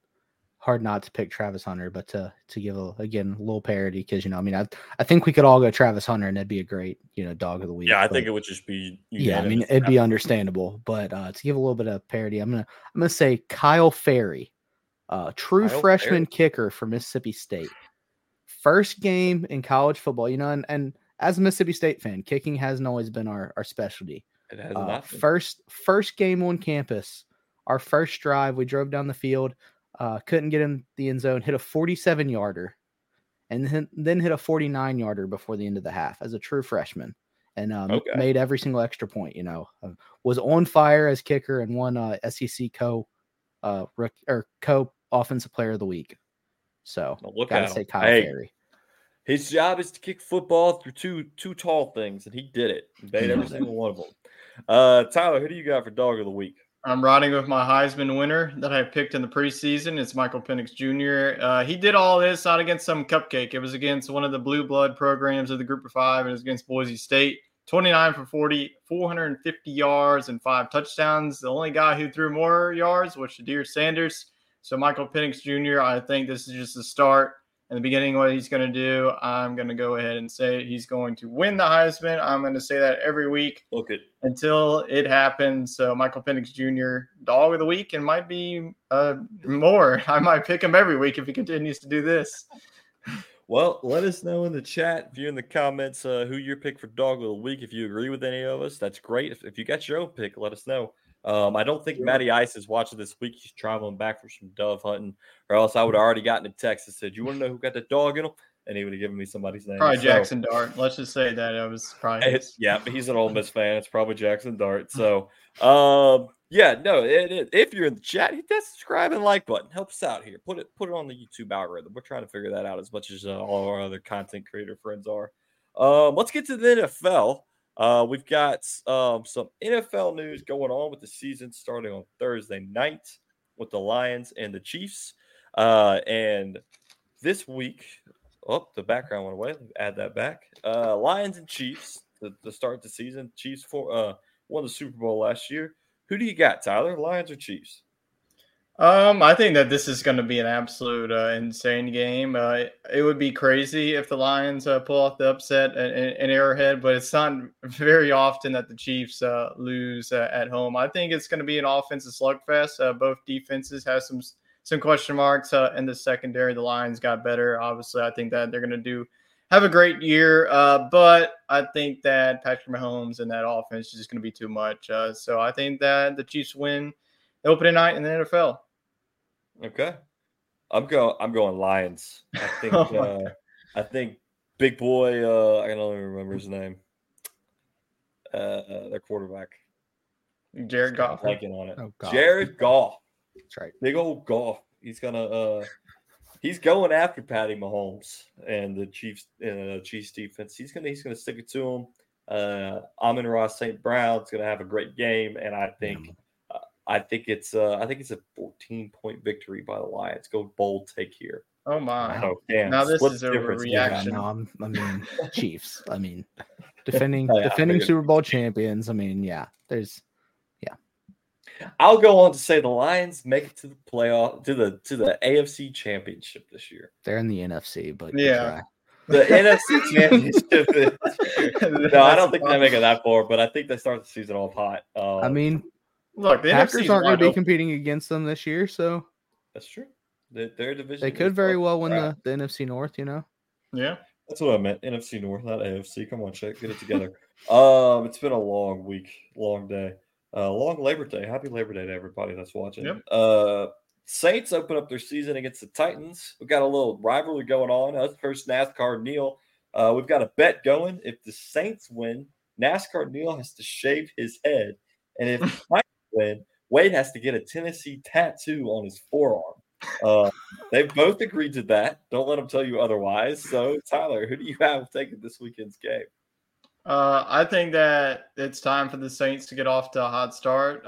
hard not to pick Travis Hunter, but to give a little parody because, you know, I mean, I think we could all go Travis Hunter and that'd be a great, you know, dog of the week. Yeah, I think it would just be. Yeah, I mean, it'd be understandable, but to give a little bit of parody, I'm gonna say Kyle Ferry, freshman kicker for Mississippi State, first game in college football, you know, and as a Mississippi State fan, kicking hasn't always been our specialty. It has not been. First game on campus, our first drive, we drove down the field, couldn't get in the end zone, hit a 47-yarder, and then hit a 49-yarder before the end of the half as a true freshman, and made every single extra point, you know. Was on fire as kicker and won SEC co-offensive player of the week. So, gotta say Kyle Perry. His job is to kick football through two tall things, and he did it. He made every single one of them. Tyler, who do you got for dog of the week? I'm riding with my Heisman winner that I picked in the preseason. It's Michael Penix Jr. He did all this not against some cupcake. It was against one of the blue blood programs of the Group of Five, and it was against Boise State. 29 for 40, 450 yards, and 5 touchdowns. The only guy who threw more yards was Shedeur Sanders. So Michael Penix Jr., I think this is just the start. In the beginning, what he's going to do, I'm going to go ahead and say he's going to win the Heisman. I'm going to say that every week until it happens. So Michael Penix Jr., dog of the week, and might be more. I might pick him every week if he continues to do this. Well, let us know in the chat, if you're in the comments, who your pick for dog of the week. If you agree with any of us, that's great. If you got your own pick, let us know. I don't think Matty Ice is watching this week. He's traveling back for some dove hunting, or else I would have already gotten a text that said, "You want to know who got the dog in him?" And he would have given me somebody's name. Probably Jackson Dart. Let's just say that it was probably. Yeah, but he's an Ole Miss fan. It's probably Jackson Dart. So, if you're in the chat, hit that subscribe and like button. Help us out here. Put it on the YouTube algorithm. We're trying to figure that out as much as all our other content creator friends are. Let's get to the NFL. We've got some NFL news going on with the season starting on Thursday night with the Lions and the Chiefs. And this week, the background went away. Add that back. Lions and Chiefs to start the season. Chiefs won the Super Bowl last year. Who do you got, Tyler? Lions or Chiefs? I think that this is going to be an absolute insane game. It would be crazy if the Lions pull off the upset in Arrowhead, but it's not very often that the Chiefs lose at home. I think it's going to be an offensive slugfest. Both defenses have some question marks in the secondary. The Lions got better. Obviously, I think that they're going to have a great year, but I think that Patrick Mahomes and that offense is just going to be too much. So I think that the Chiefs win the opening night in the NFL. Okay, I'm going Lions. I think. I think Big Boy. I can only remember his name. Their quarterback, Jared Goff. Thinking on it, Jared Goff. That's right. Big old Goff. He's gonna. He's going after Patty Mahomes and the Chiefs defense. He's gonna stick it to him. Amon-Ra St. Brown's gonna have a great game, and I think. I think it's a 14-point victory by the Lions. Go bold take here. Oh my! Oh, damn. Now this is a reaction. Yeah, no, I mean, Chiefs. I mean, defending Super Bowl champions. I mean, yeah. I'll go on to say the Lions make it to the playoff to the AFC Championship this year. They're in the NFC, but yeah. The NFC Championship is. No, I don't think they make it that far, but I think they start the season off hot. I mean. Look, the Packers aren't going to be competing against them this year, so that's true. Their division, they could very well win the NFC North, you know. Yeah, that's what I meant. NFC North, not AFC. Come on, Chet, get it together. It's been a long week, long day, long Labor Day. Happy Labor Day to everybody that's watching. Yep. Saints open up their season against the Titans. We got a little rivalry going on. Us versus NASCAR Neal. We've got a bet going. If the Saints win, NASCAR Neal has to shave his head, and if win, Wade has to get a Tennessee tattoo on his forearm. They both agreed to that. Don't let them tell you otherwise. So, Tyler, who do you have taking this weekend's game? I think that it's time for the Saints to get off to a hot start.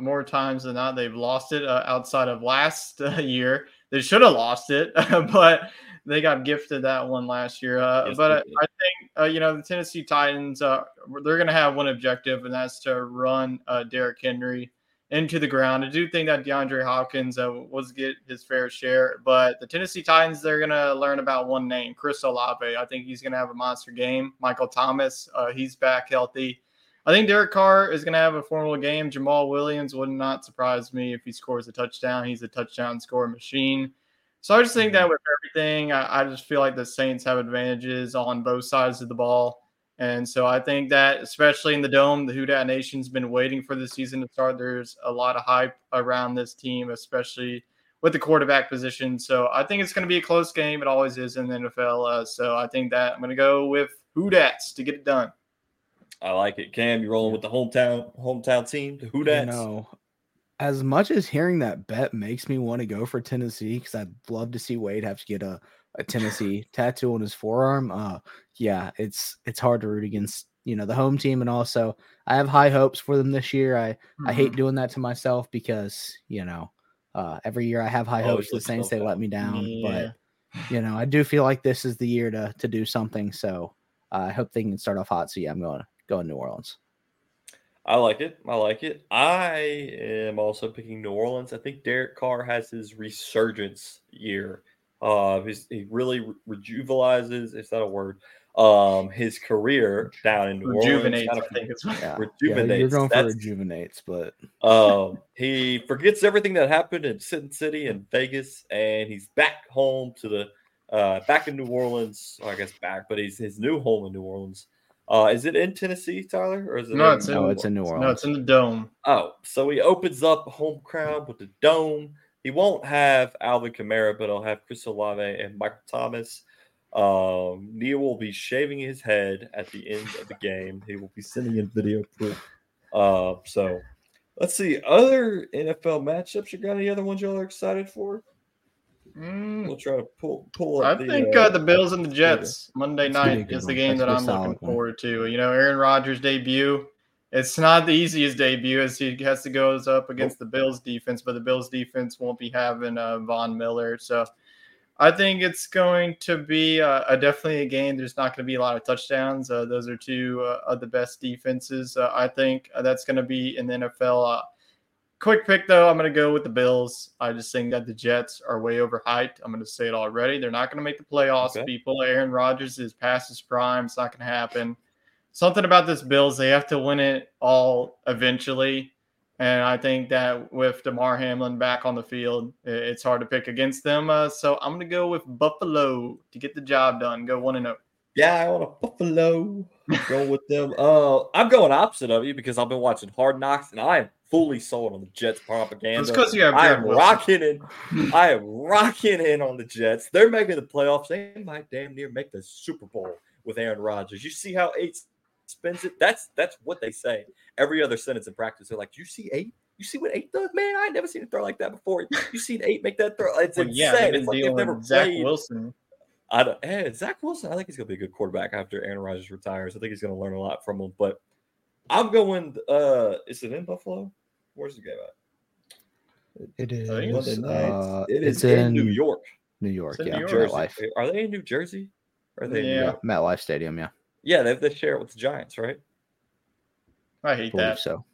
More times than not, they've lost it outside of last year. They should have lost it, but they got gifted that one last year. But I think, the Tennessee Titans, they're going to have one objective, and that's to run Derrick Henry into the ground. I do think that DeAndre Hopkins was get his fair share, but the Tennessee Titans, they're going to learn about one name, Chris Olave. I think he's going to have a monster game. Michael Thomas, he's back healthy. I think Derek Carr is going to have a formidable game. Jamal Williams would not surprise me if he scores a touchdown. He's a touchdown scoring machine. So I just think that with everything, I just feel like the Saints have advantages on both sides of the ball. And so I think that, especially in the Dome, the Houdat Nation's been waiting for the season to start. There's a lot of hype around this team, especially with the quarterback position. So I think it's going to be a close game. It always is in the NFL. So I think that I'm going to go with Houdats to get it done. I like it. Cam, you're rolling with the hometown team, the Houdats. You know, as much as hearing that bet makes me want to go for Tennessee, because I'd love to see Wade have to get a Tennessee tattoo on his forearm. It's hard to root against, the home team. And also I have high hopes for them this year. I hate doing that to myself because, every year I have high hopes for the Saints. They let me down, but I do feel like this is the year to do something. So I hope they can start off hot. So yeah, I'm going New Orleans. I like it. I am also picking New Orleans. I think Derek Carr has his resurgence year. He really rejuvenizes. Is that a word? His career down in New Orleans. Rejuvenates. You're going for rejuvenates, but he forgets everything that happened in Sin City and Vegas, and he's back home to the back in New Orleans. Well, I guess back, but he's his new home in New Orleans. Is it in Tennessee, Tyler, or is it? No, it's in New Orleans. No, it's in the Dome. Oh, so he opens up home crowd with the Dome. He won't have Alvin Kamara, but he'll have Chris Olave and Michael Thomas. Neal will be shaving his head at the end of the game. He will be sending in video proof. So let's see. Other NFL matchups. You got any other ones y'all are excited for? We'll try to pull up. I think the Bills and the Jets Monday night is the game that I'm looking forward to. Aaron Rodgers' debut. It's not the easiest debut as he has to go up against the Bills defense, but the Bills defense won't be having Von Miller. So I think it's going to be definitely a game. There's not going to be a lot of touchdowns. Those are two of the best defenses. I think that's going to be in the NFL. Quick pick, though, I'm going to go with the Bills. I just think that the Jets are way overhyped. I'm going to say it already. They're not going to make the playoffs, people. Aaron Rodgers is past his prime. It's not going to happen. Something about this Bills, they have to win it all eventually. And I think that with DeMar Hamlin back on the field, it's hard to pick against them. So I'm going to go with Buffalo to get the job done. Go 1-0. Yeah, I want a Buffalo. Going with them. I'm going opposite of you because I've been watching Hard Knocks, and I am fully sold on the Jets propaganda. It's because you have I am rocking in on the Jets. They're making the playoffs. They might damn near make the Super Bowl with Aaron Rodgers. You see how 8 spends it? That's what they say. Every other sentence in practice, they're like, "Do you see 8? You see what 8 does? Man, I ain't never seen a throw like that before. You seen 8 make that throw? It's insane." Yeah, they've been dealing with Zach Wilson. Zach Wilson, I think he's going to be a good quarterback after Aaron Rodgers retires. I think he's going to learn a lot from him. But I'm going is it in Buffalo? Where's the game at? It is. Monday night. It's in New York. New York, yeah. New York. Are they in New Jersey? Are they in MetLife Stadium, yeah. Yeah, they share it with the Giants, right? I hate that. So.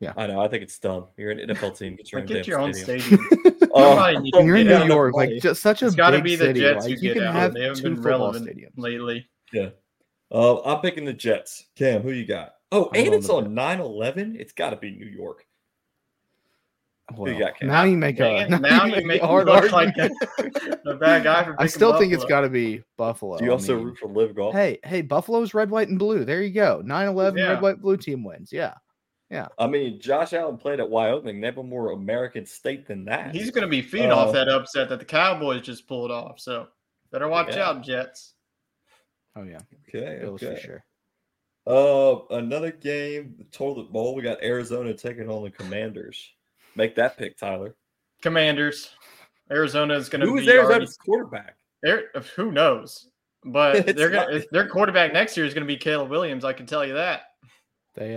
Yeah, I know. I think it's dumb. You're an NFL team. Get your own stadium. You're in New York, like just such a big be the city. Jets like, you can out. Have they haven't two been relevant stadiums. Lately. Yeah, I'm picking the Jets. Cam, who you got? Oh, and it's on 9/11. It's got to be New York. Well, you got, Cam? Now you make a hard look like a bad guy for picking I still think Buffalo. It's got to be Buffalo. Do you also root for Live Golf? Hey, Buffalo's red, white, and blue. There you go. 9/11, red, white, blue team wins. Yeah. Yeah, I mean, Josh Allen played at Wyoming. Never more American state than that. He's going to be feeding off that upset that the Cowboys just pulled off. So better watch out, Jets. Oh, yeah. Okay. For sure. Another game, the Toilet Bowl. We got Arizona taking on the Commanders. Make that pick, Tyler. Commanders. Arizona is going to be – who is Arizona's quarterback? Who knows? But their quarterback next year is going to be Caleb Williams. I can tell you that. They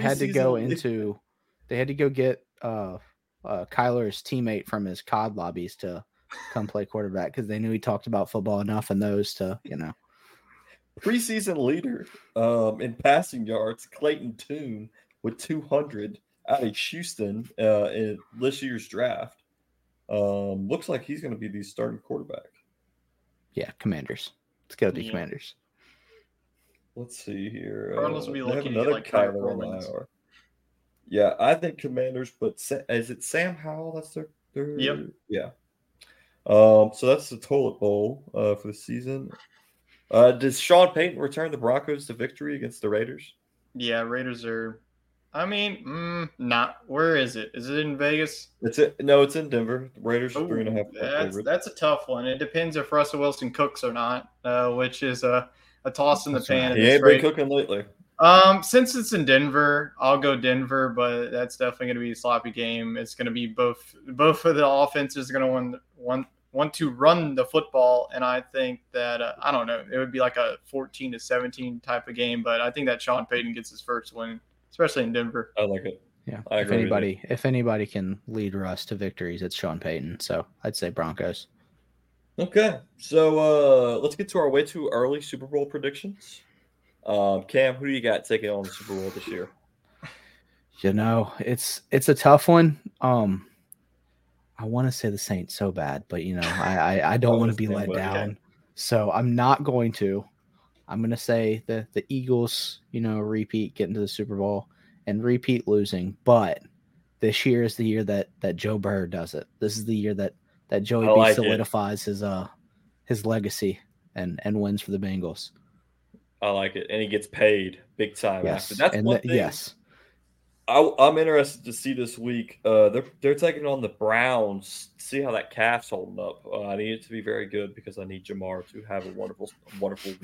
had to go get Kyler's teammate from his COD lobbies to come play quarterback because they knew he talked about football enough in those to, Preseason leader in passing yards, Clayton Tune with 200 out of Houston in this year's draft. Looks like he's going to be the starting quarterback. Yeah, Commanders. It's got to be Commanders. Let's see here. Cardinals will be looking at Kyler. Yeah, I think Commanders, but is it Sam Howell? That's their yep. Yeah. So that's the Toilet Bowl for the season. Does Sean Payton return the Broncos to victory against the Raiders? Yeah, Raiders are. I mean, not. Where is it? Is it in Vegas? It's in Denver. The Raiders are 3.5. That's a tough one. It depends if Russell Wilson cooks or not, which is a toss in the pan. He ain't been cooking lately. Since it's in Denver, I'll go Denver, but that's definitely going to be a sloppy game. It's going to be both of the offenses are going to want to run the football, and I think that I don't know. It would be like a 14-17 type of game, but I think that Sean Payton gets his first win, especially in Denver. I like it. Yeah. I agree if anybody can lead Russ to victories, it's Sean Payton. So I'd say Broncos. Okay, so let's get to our way too early Super Bowl predictions. Cam, who do you got taking on the Super Bowl this year? It's a tough one. I want to say the Saints so bad, but I don't want to be let down. Okay. So I'm not going to. I'm going to say the Eagles, repeat getting to the Super Bowl and repeat losing. But this year is the year that Joe Burrow does it. This is the year that Joey B solidifies his legacy and wins for the Bengals. I like it, and he gets paid big time. Yes, after. That's one thing. Yes, I'm interested to see this week. They're taking on the Browns. See how that calf's holding up. I need it to be very good because I need Jamar to have a wonderful week.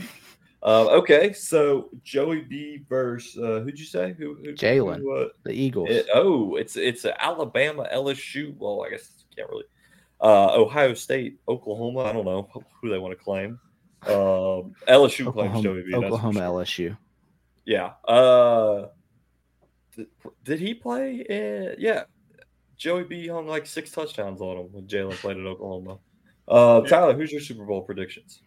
Okay, so Joey B versus who'd you say? Who Jalen, the Eagles. It's an Alabama LSU. Well, I guess you can't really. Ohio State, Oklahoma. I don't know who they want to claim. LSU claims Joey B. Oklahoma, LSU. Yeah. Did he play? Yeah. Joey B hung like 6 touchdowns on him when Jalen played at Oklahoma. Tyler, who's your Super Bowl predictions?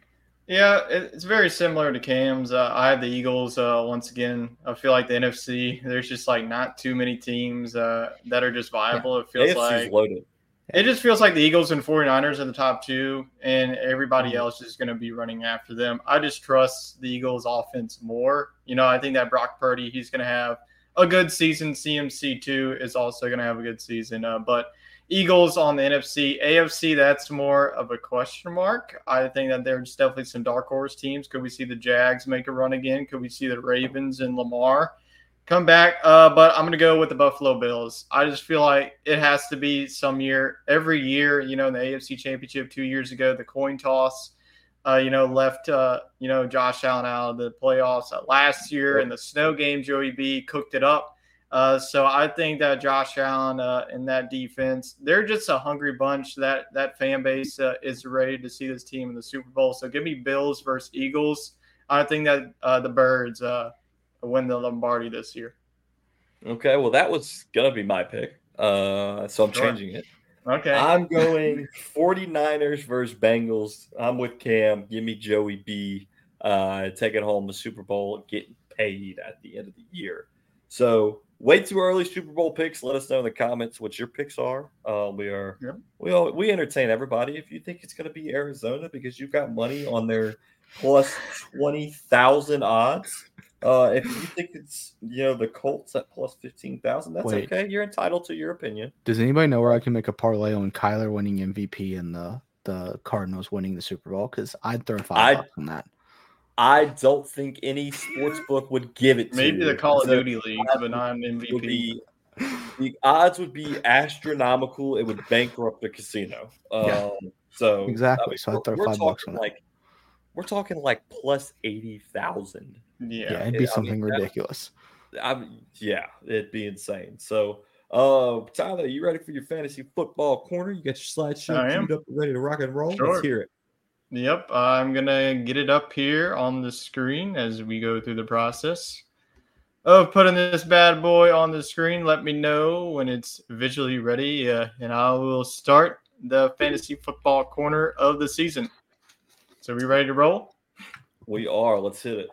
Yeah, it's very similar to Cam's. I have the Eagles once again. I feel like the NFC, there's just like not too many teams that are just viable. It feels like loaded. It just feels like the Eagles and 49ers are the top two, and everybody else is going to be running after them. I just trust the Eagles' offense more. You know, I think that Brock Purdy, he's going to have a good season. CMC, too, is also going to have a good season. But Eagles on the NFC. AFC, that's more of a question mark. I think that there's definitely some dark horse teams. Could we see the Jags make a run again? Could we see the Ravens and Lamar come back? But I'm going to go with the Buffalo Bills. I just feel like it has to be some year. Every year, you know, in the AFC Championship 2 years ago, the coin toss, you know, left, you know, Josh Allen out of the playoffs last year. In the snow game, Joey B cooked it up. So I think that Josh Allen and that defense, they're just a hungry bunch. That fan base is ready to see this team in the Super Bowl. So give me Bills versus Eagles. I think that the Birds win the Lombardi this year. Okay, well, that was going to be my pick, so I'm changing it. Okay. I'm going 49ers versus Bengals. I'm with Cam. Give me Joey B. Take it home, the Super Bowl, getting paid at the end of the year. So way too early Super Bowl picks. Let us know in the comments what your picks are. We entertain everybody. If you think it's going to be Arizona because you've got money on their plus 20,000 odds, if you think it's, you know, the Colts at plus 15,000, that's okay. You're entitled to your opinion. Does anybody know where I can make a parlay on Kyler winning MVP and the Cardinals winning the Super Bowl? Because I'd throw $5 on that. I don't think any sports book would give it to you. Maybe the Call of Duty League, but not an MVP. The odds would be astronomical. It would bankrupt the casino. So exactly. I mean, so I'd throw $5 on that. We're talking like plus 80,000. Yeah, it'd be something ridiculous. It'd be insane. So, Tyler, you ready for your fantasy football corner? You got your slideshow queued up, ready to rock and roll? Sure. Let's hear it. Yep, I'm going to get it up here on the screen as we go through the process of putting this bad boy on the screen. Let me know when it's visually ready, and I will start the fantasy football corner of the season. So we ready to roll? We are. Let's hit it.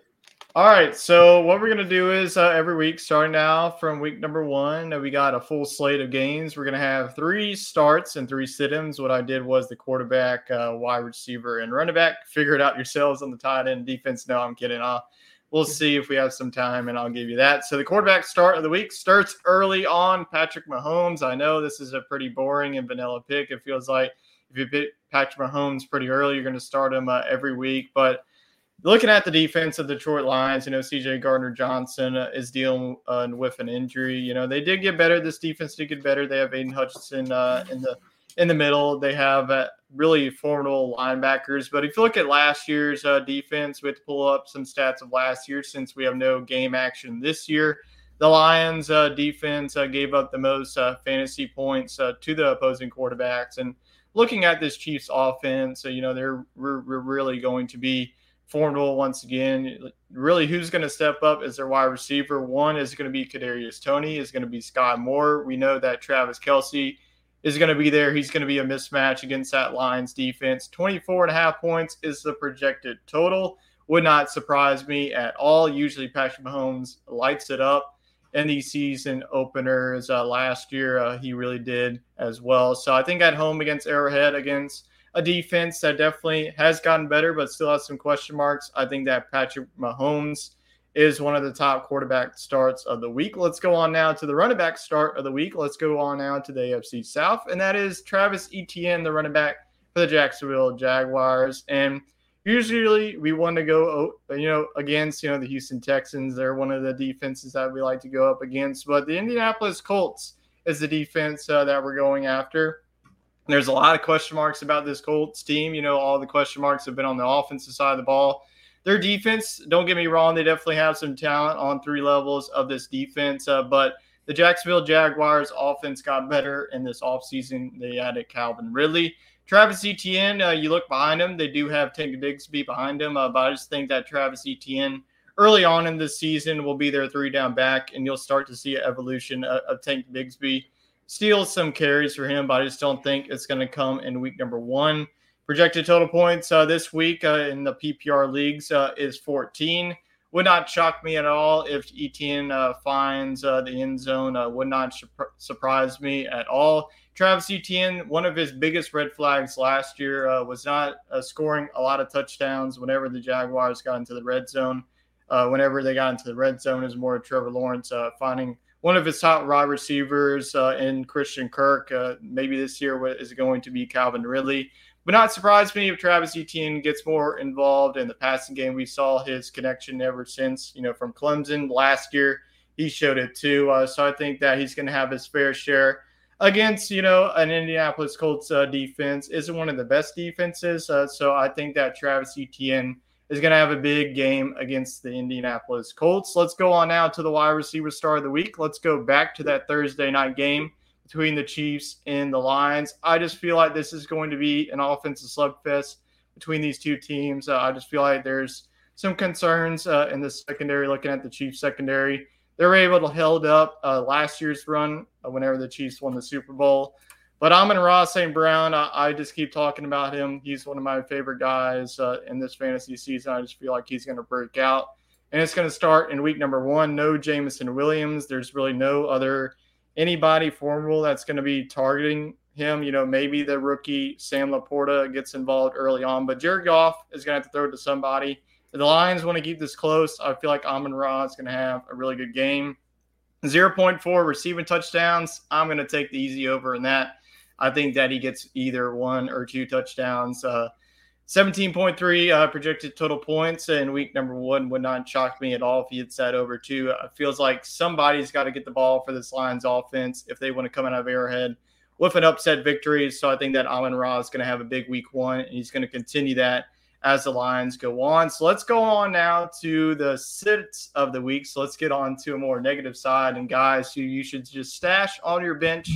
All right, so what we're going to do is every week, starting now from week number 1, we got a full slate of games. We're going to have 3 starts and 3 sit-ins. What I did was the quarterback, wide receiver, and running back. Figure it out yourselves on the tight end defense. No, I'm kidding. We'll see if we have some time, and I'll give you that. So the quarterback start of the week starts early on, Patrick Mahomes. I know this is a pretty boring and vanilla pick. It feels like if you pick Patrick Mahomes pretty early, you're going to start him every week, but looking at the defense of the Detroit Lions, you know, C.J. Gardner-Johnson is dealing with an injury. You know, they did get better. This defense did get better. They have Aiden Hutchinson in the middle. They have really formidable linebackers. But if you look at last year's defense, we have to pull up some stats of last year since we have no game action this year. The Lions defense gave up the most fantasy points to the opposing quarterbacks. And looking at this Chiefs offense, you know, we're really going to be formidable once again. Really, who's going to step up is their wide receiver. One is going to be Kadarius Toney. Is going to be Sky Moore. We know that Travis Kelce is going to be there. He's going to be a mismatch against that Lions defense. 24.5 points is the projected total. Would not surprise me at all. Usually, Patrick Mahomes lights it up in the season openers. Last year, he really did as well. So I think at home against Arrowhead, against a defense that definitely has gotten better but still has some question marks, I think that Patrick Mahomes is one of the top quarterback starts of the week. Let's go on now to the running back start of the week. Let's go on now to the AFC South, and that is Travis Etienne, the running back for the Jacksonville Jaguars. And usually we want to go, you know, against, you know, the Houston Texans. They're one of the defenses that we like to go up against. But the Indianapolis Colts is the defense that we're going after. There's a lot of question marks about this Colts team. You know, all the question marks have been on the offensive side of the ball. Their defense, don't get me wrong, they definitely have some talent on 3 levels of this defense. But the Jacksonville Jaguars offense got better in this offseason. They added Calvin Ridley. Travis Etienne, you look behind him, they do have Tank Bigsby behind him. But I just think that Travis Etienne early on in this season will be their 3-down back, and you'll start to see an evolution of Tank Bigsby. Steals some carries for him, but I just don't think it's going to come in week number 1. Projected total points this week in the PPR leagues is 14. Would not shock me at all if Etienne finds the end zone. Would not surprise me at all. Travis Etienne, one of his biggest red flags last year was not scoring a lot of touchdowns whenever the Jaguars got into the red zone. Whenever they got into the red zone, it was more Trevor Lawrence finding one of his top wide receivers in Christian Kirk. Maybe this year is going to be Calvin Ridley. Would not surprise me if Travis Etienne gets more involved in the passing game. We saw his connection ever since, from Clemson last year. He showed it too. So I think that he's going to have his fair share against, an Indianapolis Colts defense. Isn't one of the best defenses. So I think that Travis Etienne is going to have a big game against the Indianapolis Colts. Let's go on now to the wide receiver star of the week. Let's go back to that Thursday night game between the Chiefs and the Lions. I just feel like this is going to be an offensive slugfest between these two teams. I just feel like there's some concerns in the secondary, looking at the Chiefs secondary. They were able to hold up last year's run whenever the Chiefs won the Super Bowl. But Amon-Ra St. Brown, I just keep talking about him. He's one of my favorite guys in this fantasy season. I just feel like he's going to break out. And it's going to start in week 1. No Jamison Williams. There's really no other anybody formidable that's going to be targeting him. Maybe the rookie Sam Laporta gets involved early on, but Jared Goff is going to have to throw it to somebody. If the Lions want to keep this close, I feel like Amon-Ra is going to have a really good game. 0.4 receiving touchdowns. I'm going to take the easy over in that. I think that he gets either 1 or 2 touchdowns. 17.3 projected total points in week 1 would not shock me at all if he hits that over 2. It feels like somebody's got to get the ball for this Lions offense if they want to come out of Arrowhead with an upset victory. So I think that Amon-Ra is going to have a big week 1, and he's going to continue that as the Lions go on. So let's go on now to the sits of the week. So let's get on to a more negative side. And guys, you should just stash on your bench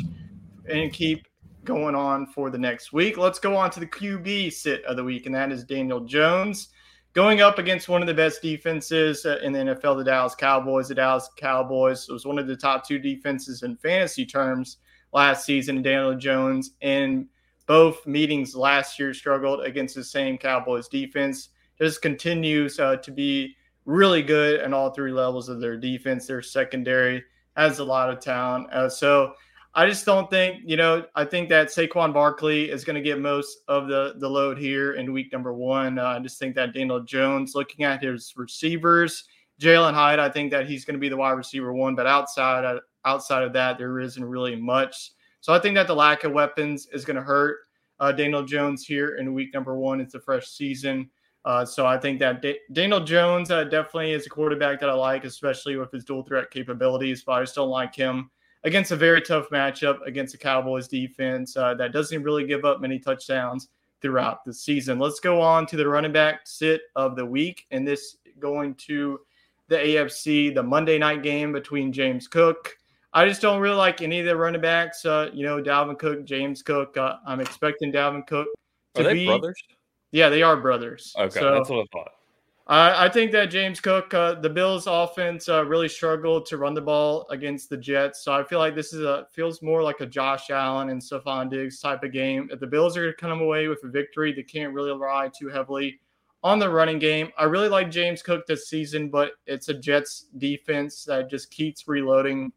and keep going on for the next week. Let's go on to the QB sit of the week, and that is Daniel Jones going up against one of the best defenses in the NFL, the Dallas Cowboys. The Dallas Cowboys was one of the top 2 defenses in fantasy terms last season. Daniel Jones in both meetings last year struggled against the same Cowboys defense. Just continues to be really good in all 3 levels of their defense. Their secondary has a lot of talent. So I just don't think, I think that Saquon Barkley is going to get most of the load here in week 1. I just think that Daniel Jones, looking at his receivers, Jalen Hyatt, I think that he's going to be the wide receiver 1. But outside of that, there isn't really much. So I think that the lack of weapons is going to hurt Daniel Jones here in week 1. It's a fresh season. So I think that Daniel Jones definitely is a quarterback that I like, especially with his dual threat capabilities. But I just don't like him against a very tough matchup against the Cowboys defense that doesn't really give up many touchdowns throughout the season. Let's go on to the running back sit of the week, and this going to the AFC, the Monday night game between James Cook. I just don't really like any of the running backs, Dalvin Cook, James Cook. I'm expecting Dalvin Cook to be... Are they brothers? Yeah, they are brothers. Okay, so that's what I thought. I think that James Cook, the Bills' offense really struggled to run the ball against the Jets. So I feel like this feels more like a Josh Allen and Stephon Diggs type of game. If the Bills are going to come away with a victory, they can't really rely too heavily on the running game. I really like James Cook this season, but it's a Jets defense that just keeps reloading.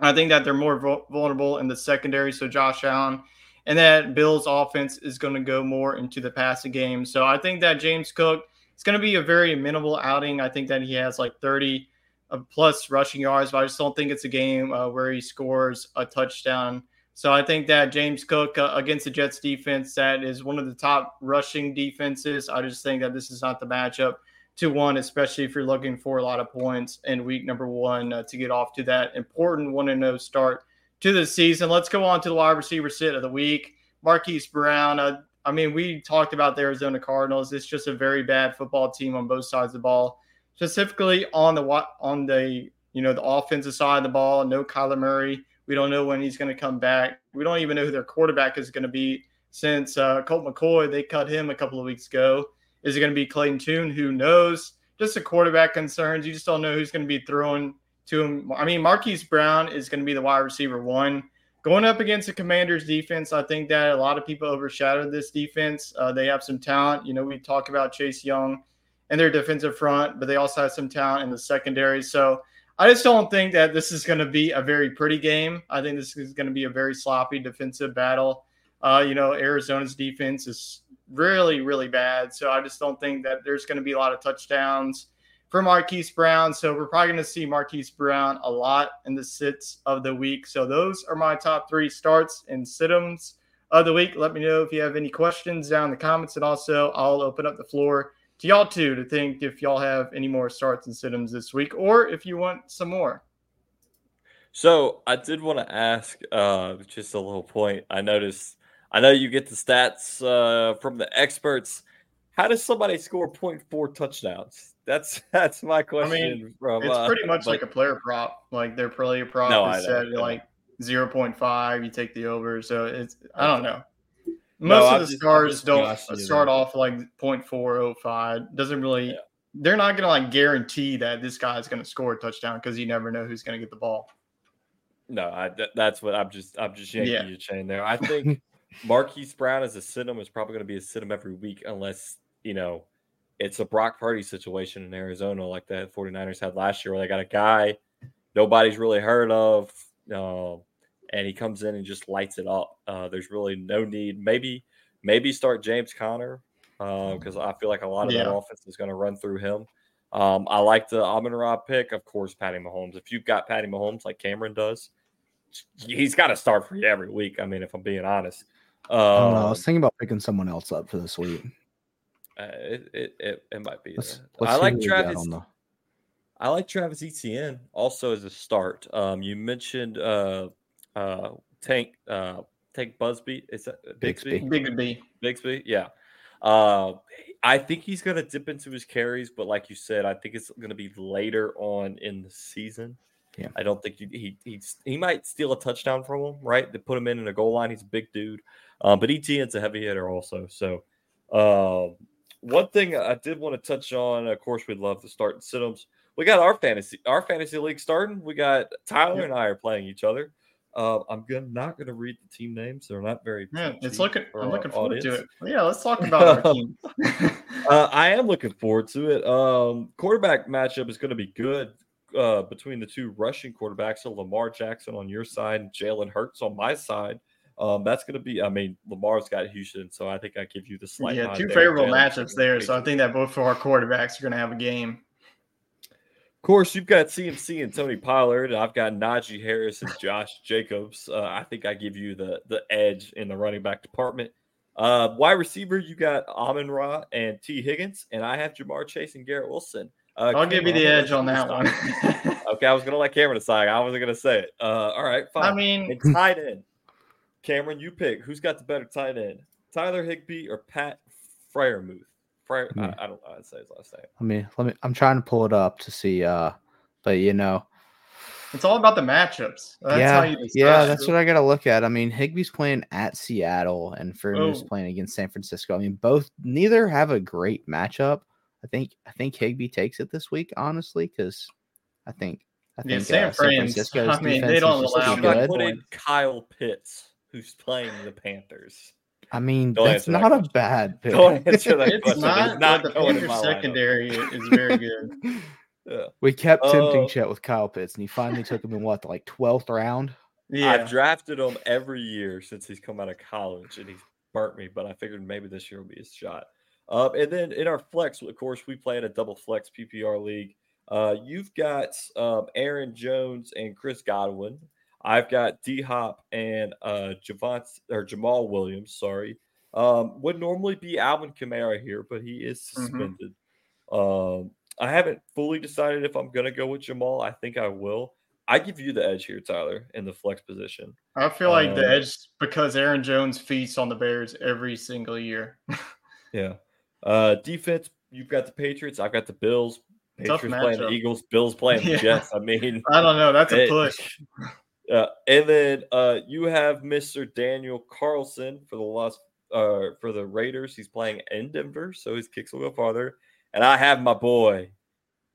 I think that they're more vulnerable in the secondary, so Josh Allen. And that Bills' offense is going to go more into the passing game. So I think that James Cook, it's going to be a very minimal outing. I think that he has like 30-plus rushing yards, but I just don't think it's a game where he scores a touchdown. So I think that James Cook against the Jets defense, that is one of the top rushing defenses. I just think that this is not the matchup to one, especially if you're looking for a lot of points in week 1 to get off to that important 1-0 start to the season. Let's go on to the wide receiver sit of the week. Marquise Brown, we talked about the Arizona Cardinals. It's just a very bad football team on both sides of the ball, specifically on the offensive side of the ball. No Kyler Murray. We don't know when he's going to come back. We don't even know who their quarterback is going to be since Colt McCoy. They cut him a couple of weeks ago. Is it going to be Clayton Tune? Who knows? Just the quarterback concerns. You just don't know who's going to be throwing to him. Marquise Brown is going to be the wide receiver 1. Going up against the Commanders defense, I think that a lot of people overshadowed this defense. They have some talent. You know, we talk about Chase Young and their defensive front, but they also have some talent in the secondary. So I just don't think that this is going to be a very pretty game. I think this is going to be a very sloppy defensive battle. You know, Arizona's defense is really, really bad. So I just don't think that there's going to be a lot of touchdowns for Marquise Brown. So we're probably going to see Marquise Brown a lot in the sits of the week. So those are my top three starts and sit-ems of the week. Let me know if you have any questions down in the comments. And also, I'll open up the floor to y'all too to think if y'all have any more starts and sit-ems this week or if you want some more. So I did want to ask just a little point. I know you get the stats from the experts. How does somebody score 0.4 touchdowns? That's my question. I mean, from, it's pretty much like a player prop. Like their player prop is set at like 0.5. You take the over. So it's I don't know. Most of the stars don't start off like 0.405. Doesn't really. Yeah. They're not going to like guarantee that this guy's going to score a touchdown because you never know who's going to get the ball. No, that's what I'm just yanking your chain there. I think Marquise Brown as a sit-em is probably going to be a sit-em every week unless you know. It's a Brock Purdy situation in Arizona like the 49ers had last year where they got a guy nobody's really heard of, and he comes in and just lights it up. There's really no need. Maybe start James Conner because I feel like a lot of that offense is going to run through him. I like the Amon-Ra pick. Of course, Patty Mahomes. If you've got Patty Mahomes like Cameron does, he's got to start for you every week. I mean, if I'm being honest. I was thinking about picking someone else up for this week. It might be. I like Travis Etienne also as a start. You mentioned Tank Busby. Is that Bigsby? Bigsby. Yeah. I think he's gonna dip into his carries, but like you said, I think it's gonna be later on in the season. Yeah. I don't think he might steal a touchdown from him. Right? They put him in a goal line. He's a big dude, but Etienne's a heavy hitter also. So. One thing I did want to touch on, of course, we'd love to start in sit-ems. We got our fantasy league starting. We got Tyler and I are playing each other. I'm not going to read the team names. They're not very. Yeah, I'm looking forward to it. Yeah, let's talk about our team. I am looking forward to it. Quarterback matchup is going to be good between the two rushing quarterbacks. So Lamar Jackson on your side, and Jalen Hurts on my side. That's going to be, I mean, Lamar's got Houston, so I think I give you the slight. Yeah, two favorable matchups there, so I think that both of our quarterbacks are going to have a game. Of course, you've got CMC and Tony Pollard. And I've got Najee Harris and Josh Jacobs. I think I give you the edge in the running back department. Wide receiver, you got Amon-Ra and T. Higgins, and I have Jamar Chase and Garrett Wilson. I'll give you the edge on that one. Okay, I was going to let Cameron decide. I wasn't going to say it. All right, fine. I mean, it's tight end. Cameron, you pick. Who's got the better tight end, Tyler Higbee or Pat Freiermuth? I don't know how to say his last name. Let me. I'm trying to pull it up to see. But you know, it's all about the matchups. That's what I got to look at. I mean, Higbee's playing at Seattle, and Freiermuth's playing against San Francisco. I mean, neither have a great matchup. I think Higbee takes it this week, honestly, because I think San Francisco's defense they don't allow. I put in Kyle Pitts. Who's playing the Panthers? I mean, it's not a bad pick. Don't answer that question. It's not the Panthers secondary is very good. Yeah. We kept tempting Chet with Kyle Pitts, and he finally took him in what, like 12th round? Yeah. I've drafted him every year since he's come out of college, and he's burnt me, but I figured maybe this year will be his shot. And then in our flex, of course, we play in a double flex PPR league. You've got Aaron Jones and Chris Godwin. I've got D-Hop and Jamal Williams, sorry. Would normally be Alvin Kamara here, but he is suspended. Mm-hmm. I haven't fully decided if I'm going to go with Jamal. I think I will. I give you the edge here, Tyler, in the flex position. I feel like the edge because Aaron Jones feasts on the Bears every single year. Yeah. Defense, you've got the Patriots. I've got the Bills. Patriots playing the Eagles. Bills playing the Jets. I mean. I don't know. That's a push. And then you have Mr. Daniel Carlson for the Raiders. He's playing in Denver, so his kicks will go farther. And I have my boy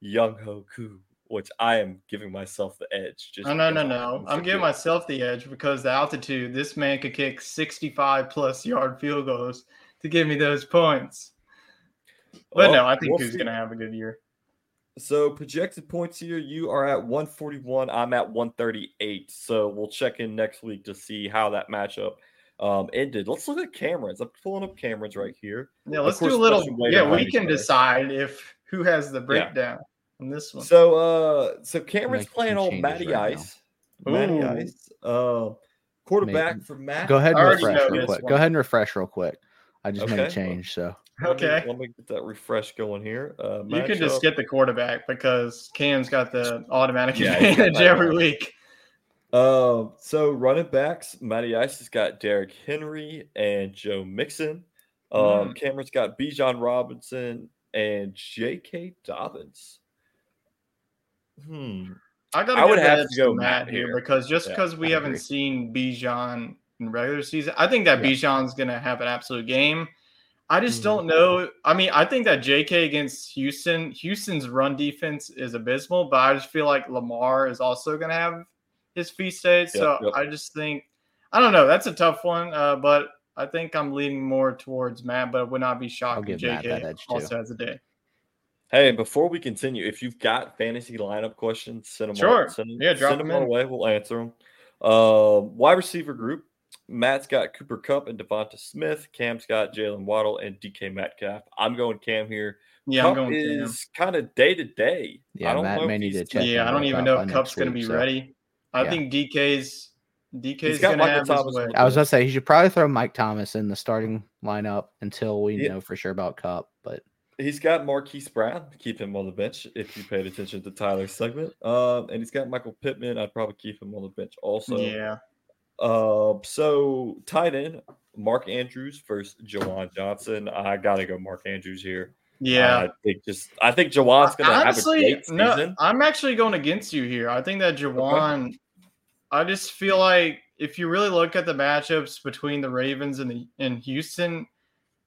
Young Hoku which I am giving myself the edge. Just no. I'm giving myself the edge because the altitude, this man could kick 65-plus yard field goals to give me those points. But I think he's going to have a good year. So projected points here, you are at 141. I'm at 138. So we'll check in next week to see how that matchup ended. Let's look at Cameron's. I'm pulling up Cameron's right here. Yeah, let's do a little. Yeah, we can decide who has the breakdown on this one. So, so Cameron's playing old Matty Ice. Matty Ice, quarterback for Matt. Go ahead and refresh real quick. I just made a change. So. Okay. Let me get that refresh going here. You can just get the quarterback because Cam's got the automatic advantage every week. So running backs, Matty Ice has got Derrick Henry and Joe Mixon. Cameron's got Bijan Robinson and J.K. Dobbins. I would have to go Matt here because we haven't seen Bijan in regular season, I think that Bijan's going to have an absolute game. I just don't know. I mean, I think that JK against Houston's run defense is abysmal, but I just feel like Lamar is also going to have his feast day. So I just think, I don't know. That's a tough one, but I think I'm leaning more towards Matt, but I would not be shocked if JK also has a day. Hey, before we continue, if you've got fantasy lineup questions, send them on. Send them our way. We'll answer them. Wide receiver group. Matt's got Cooper Kupp and Devonta Smith. Cam's got Jalen Waddle and DK Metcalf. I'm going Cam here. Yeah, Kupp is kind of day to day. Yeah, I don't Matt know may need to check. Yeah, I don't even know if Kupp's going to be ready. I think DK's going to have his way. I was going to say he should probably throw Mike Thomas in the starting lineup until we know for sure about Kupp, but he's got Marquise Brown. Keep him on the bench if you paid attention to Tyler's segment. And he's got Michael Pittman. I'd probably keep him on the bench also. Yeah. So tight end Mark Andrews versus Jawan Johnson. I gotta go Mark Andrews here. Yeah, I think Jawan's gonna have a great season. I'm actually going against you here. I think that Jawan. Okay. I just feel like if you really look at the matchups between the Ravens and Houston,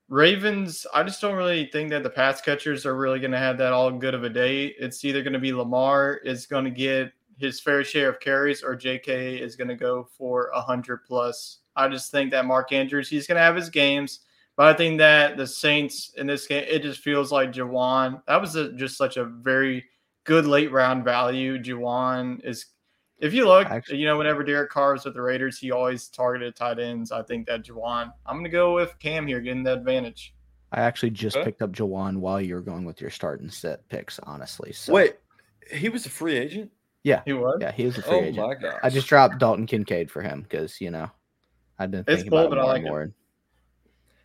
Ravens. I just don't really think that the pass catchers are really going to have that all good of a day. It's either going to be Lamar. It's going to get his fair share of carries, or JK is going to go for 100+. I just think that Mark Andrews, he's going to have his games, but I think that the Saints in this game, it just feels like Jawan. That was just such a very good late round value. Jawan is, if you look, whenever Derek Carr was with the Raiders, he always targeted tight ends. I think that Jawan. I'm going to go with Cam here, getting the advantage. I actually just picked up Jawan while you were going with your start and set picks, honestly. So. Wait, he was a free agent? Yeah, he was. Yeah, he was a free agent. My gosh. I just dropped Dalton Kincaid for him because I've been thinking about it more.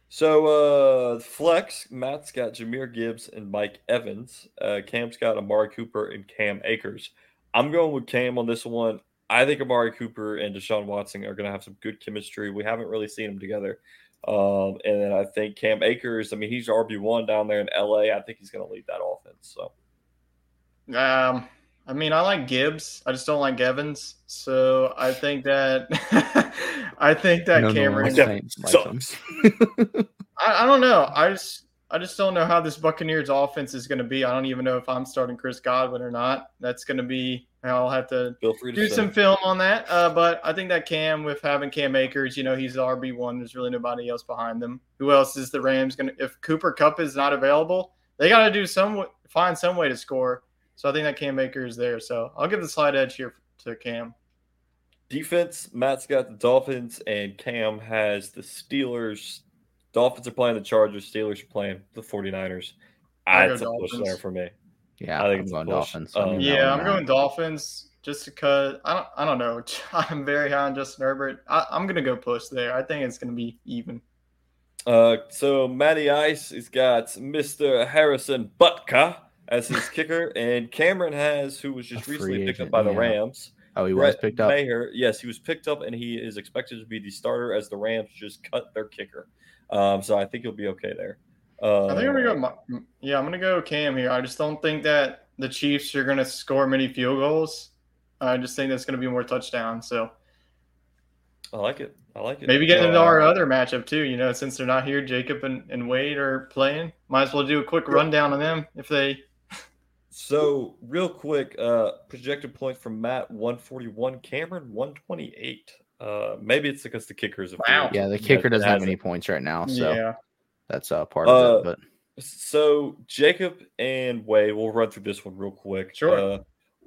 So flex, Matt's got Jahmyr Gibbs and Mike Evans. Cam's got Amari Cooper and Cam Akers. I'm going with Cam on this one. I think Amari Cooper and Deshaun Watson are going to have some good chemistry. We haven't really seen them together. And then I think Cam Akers. I mean, he's RB1 down there in LA. I think he's going to lead that offense. So. I mean, I like Gibbs. I just don't like Evans. So I think that Cameron sucks. I don't know. I just don't know how this Buccaneers offense is going to be. I don't even know if I'm starting Chris Godwin or not. That's going to be. I'll have to do some film on that. But I think that Cam, with having Cam Akers, he's the RB1. There's really nobody else behind them. Who else is the Rams going to? If Cooper Kupp is not available, they got to find some way to score. So I think that Cam Akers is there. So I'll give the slight edge here to Cam. Defense, Matt's got the Dolphins, and Cam has the Steelers. Dolphins are playing the Chargers. Steelers are playing the 49ers. It's a push there for me. Yeah, I think it's going Dolphins. I'm going Dolphins just because I don't know. I'm very high on Justin Herbert. I'm going to go push there. I think it's going to be even. So Matty Ice has got Mr. Harrison Butker as his kicker, and Cameron has, who was just recently picked up by the Rams. Oh, he was picked up? Mayer, yes, he was picked up, and he is expected to be the starter as the Rams just cut their kicker. So I think he'll be okay there. I'm going to go Cam here. I just don't think that the Chiefs are going to score many field goals. I just think that's going to be more touchdowns. So I like it. Maybe get into our other matchup too. Since they're not here, Jacob and Wade are playing. Might as well do a quick rundown on them if they – So real quick, projected points from Matt, 141, Cameron, 128. Maybe it's because the kicker's a wow. Yeah, the kicker doesn't have any points right now, so yeah. That's part of it. But so Jacob and Wade, we'll run through this one real quick. Sure.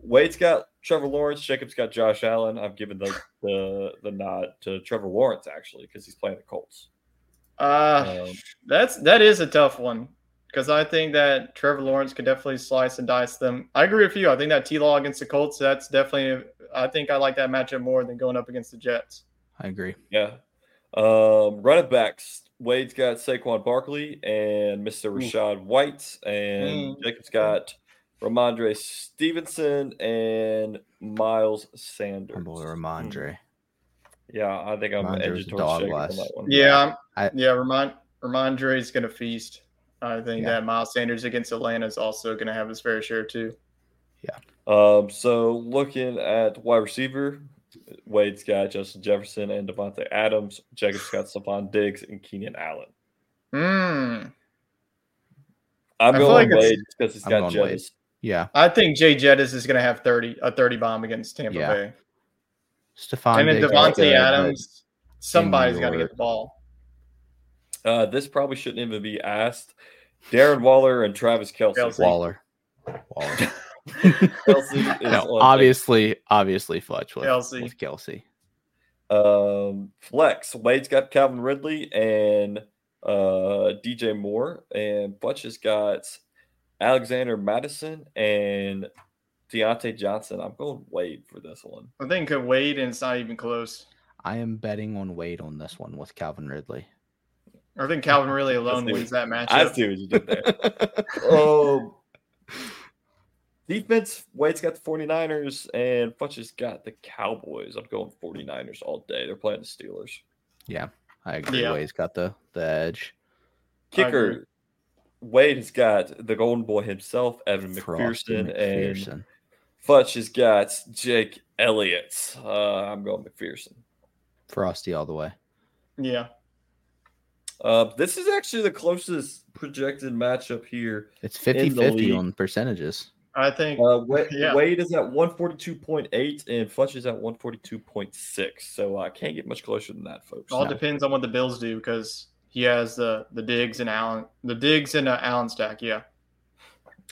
Wade's got Trevor Lawrence, Jacob's got Josh Allen. I've given the nod to Trevor Lawrence actually because he's playing the Colts. That is a tough one because I think that Trevor Lawrence could definitely slice and dice them. I agree with you. I think that T-Law against the Colts, that's definitely. I think I like that matchup more than going up against the Jets. I agree. Yeah. Running backs. Wade's got Saquon Barkley and Mr. Rashad White, and Jacob's got Ramondre Stevenson and Miles Sanders. I'm going to Ramondre. Yeah, I think I'm edging towards Jacob on that one. Yeah, Ramondre's going to feast. I think that Miles Sanders against Atlanta is also going to have his fair share too. Yeah. So looking at wide receiver, Wade's got Justin Jefferson and Devontae Adams. Jacob's got Stephon Diggs and Keenan Allen. I'm going Wade because he's got Jettis. Yeah. I think Jay Jettis is going to have 30 bomb against Tampa Bay. Stephon Diggs. And then Devontae Adams, somebody's got to get the ball. This probably shouldn't even be asked. Darren Waller and Travis Kelce. Waller. Kelce obviously Fletch with Kelce. Flex. Wade's got Calvin Ridley and DJ Moore, and Butch has got Alexander Madison and Deontay Johnson. I'm going Wade for this one. I think Wade, and it's not even close. I am betting on Wade on this one with Calvin Ridley. I think Calvin Ridley alone wins that matchup. I see what you did there. Defense, Wade's got the 49ers, and Futch has got the Cowboys. I'm going 49ers all day. They're playing the Steelers. Yeah, I agree. Yeah. Wade's got the edge. Kicker, Wade has got the golden boy himself, Evan McPherson, and Futch has got Jake Elliott. I'm going McPherson. Frosty all the way. Yeah. This is actually the closest projected matchup here. It's 50-50 on percentages. I think Wade is at 142.8 and Fletch is at 142.6. So I can't get much closer than that, folks. All depends on what the Bills do because he has the Diggs and Allen, Allen stack. Yeah.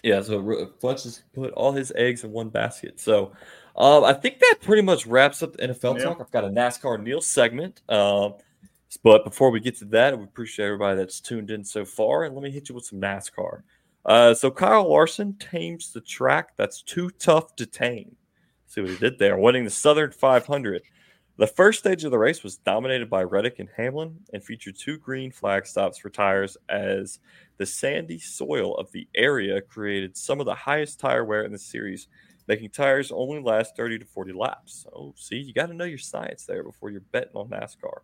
Yeah. So Fletch has put all his eggs in one basket. So I think that pretty much wraps up the NFL talk. I've got a NASCAR Neil segment. But before we get to that, we appreciate everybody that's tuned in so far. And let me hit you with some NASCAR. So Kyle Larson tames the track that's too tough to tame. See what he did there, winning the Southern 500. The first stage of the race was dominated by Reddick and Hamlin and featured two green flag stops for tires as the sandy soil of the area created some of the highest tire wear in the series, making tires only last 30 to 40 laps. So, see, you got to know your science there before you're betting on NASCAR.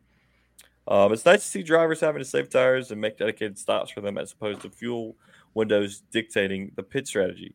It's nice to see drivers having to save tires and make dedicated stops for them as opposed to fuel windows dictating the pit strategy.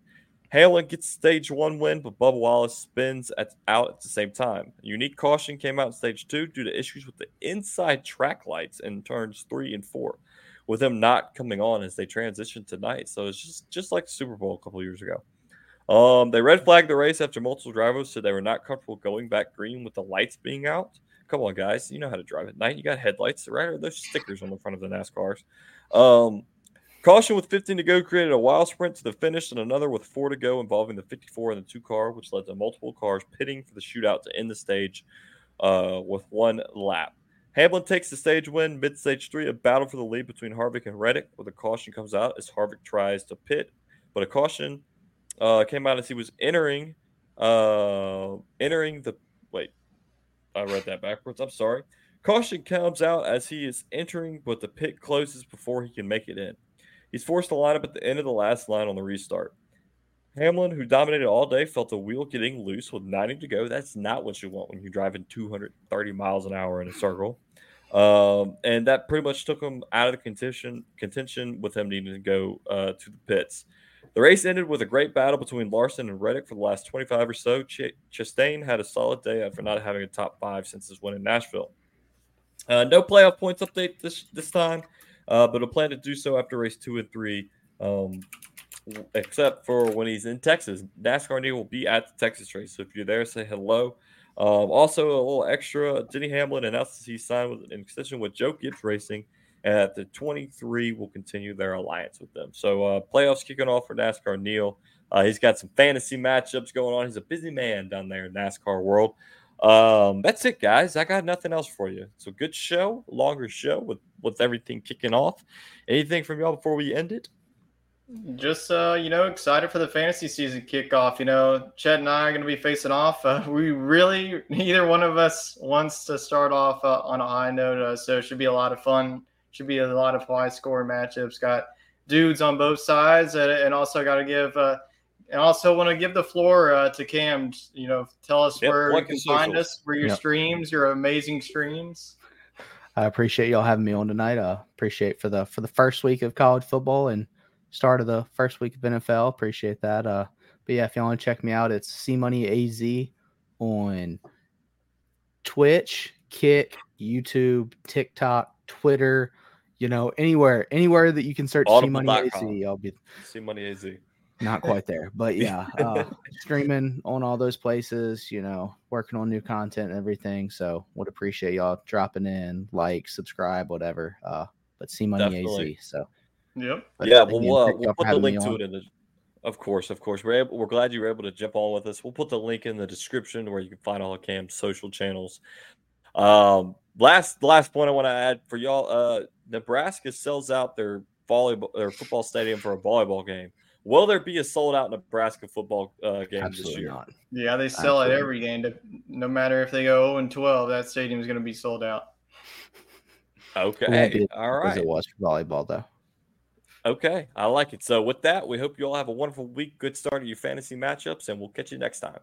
Hamlin gets stage one win, but Bubba Wallace spins out at the same time. A unique caution came out in stage two due to issues with the inside track lights in turns 3 and 4, with them not coming on as they transitioned tonight. So it's just like the Super Bowl a couple years ago. They red flagged the race after multiple drivers said they were not comfortable going back green with the lights being out. Come on, guys. You know how to drive at night. You got headlights, right? Or those stickers on the front of the NASCARs. Caution with 15 to go created a wild sprint to the finish and another with 4 to go involving the 54 and the 2 car, which led to multiple cars pitting for the shootout to end the stage with one lap. Hamlin takes the stage win. Mid-stage 3, a battle for the lead between Harvick and Reddick, where the caution comes out as Harvick tries to pit. But a caution came out as he was entering the – wait. I read that backwards. I'm sorry. Caution comes out as he is entering, but the pit closes before he can make it in. He's forced to line up at the end of the last line on the restart. Hamlin, who dominated all day, felt the wheel getting loose with 90 to go. That's not what you want when you're driving 230 miles an hour in a circle. And that pretty much took him out of the contention with him needing to go to the pits. The race ended with a great battle between Larson and Reddick for the last 25 or so. Chastain had a solid day after not having a top 5 since his win in Nashville. No playoff points update this time, but a plan to do so after race 2 and 3 except for when he's in Texas. NASCAR Indy will be at the Texas race. So if you're there, say hello. Also, a little extra, Denny Hamlin announces he signed with an extension with Joe Gibbs Racing, and at the 23 will continue their alliance with them. So playoffs kicking off for NASCAR Neal. He's got some fantasy matchups going on. He's a busy man down there in NASCAR world. That's it, guys. I got nothing else for you. So good show, longer show with everything kicking off. Anything from y'all before we end it? Just, excited for the fantasy season kickoff. Chet and I are going to be facing off. We really, neither one of us wants to start off on a high note, so it should be a lot of fun. Should be a lot of high-scoring matchups. Got dudes on both sides, and also got to give and also want to give the floor to Cam. Tell us where you can find us, where your streams, your amazing streams. I appreciate y'all having me on tonight. Appreciate for the first week of college football and start of the first week of NFL. Appreciate that. But yeah, if y'all want to check me out, it's CMoneyAZ on Twitch, Kick, YouTube, TikTok, Twitter, anywhere that you can search CMoneyAZ, I'll be CMoneyAZ. Not quite there, but yeah, streaming on all those places, working on new content and everything. So would appreciate y'all dropping in, like, subscribe, whatever. But CMoneyAZ. So. Yep. Yeah, we'll put the link to it in the. Of course. We're glad you were able to jump on with us. We'll put the link in the description where you can find all of Cam's social channels. Last point I want to add for y'all: Nebraska sells out their football stadium for a volleyball game. Will there be a sold-out Nebraska football game Absolutely this year? Not. Yeah, they sell out every game. No matter if they go 0-12, that stadium is going to be sold out. Okay, all right. As it was for volleyball, though. Okay, I like it. So with that, we hope you all have a wonderful week. Good start to your fantasy matchups, and we'll catch you next time.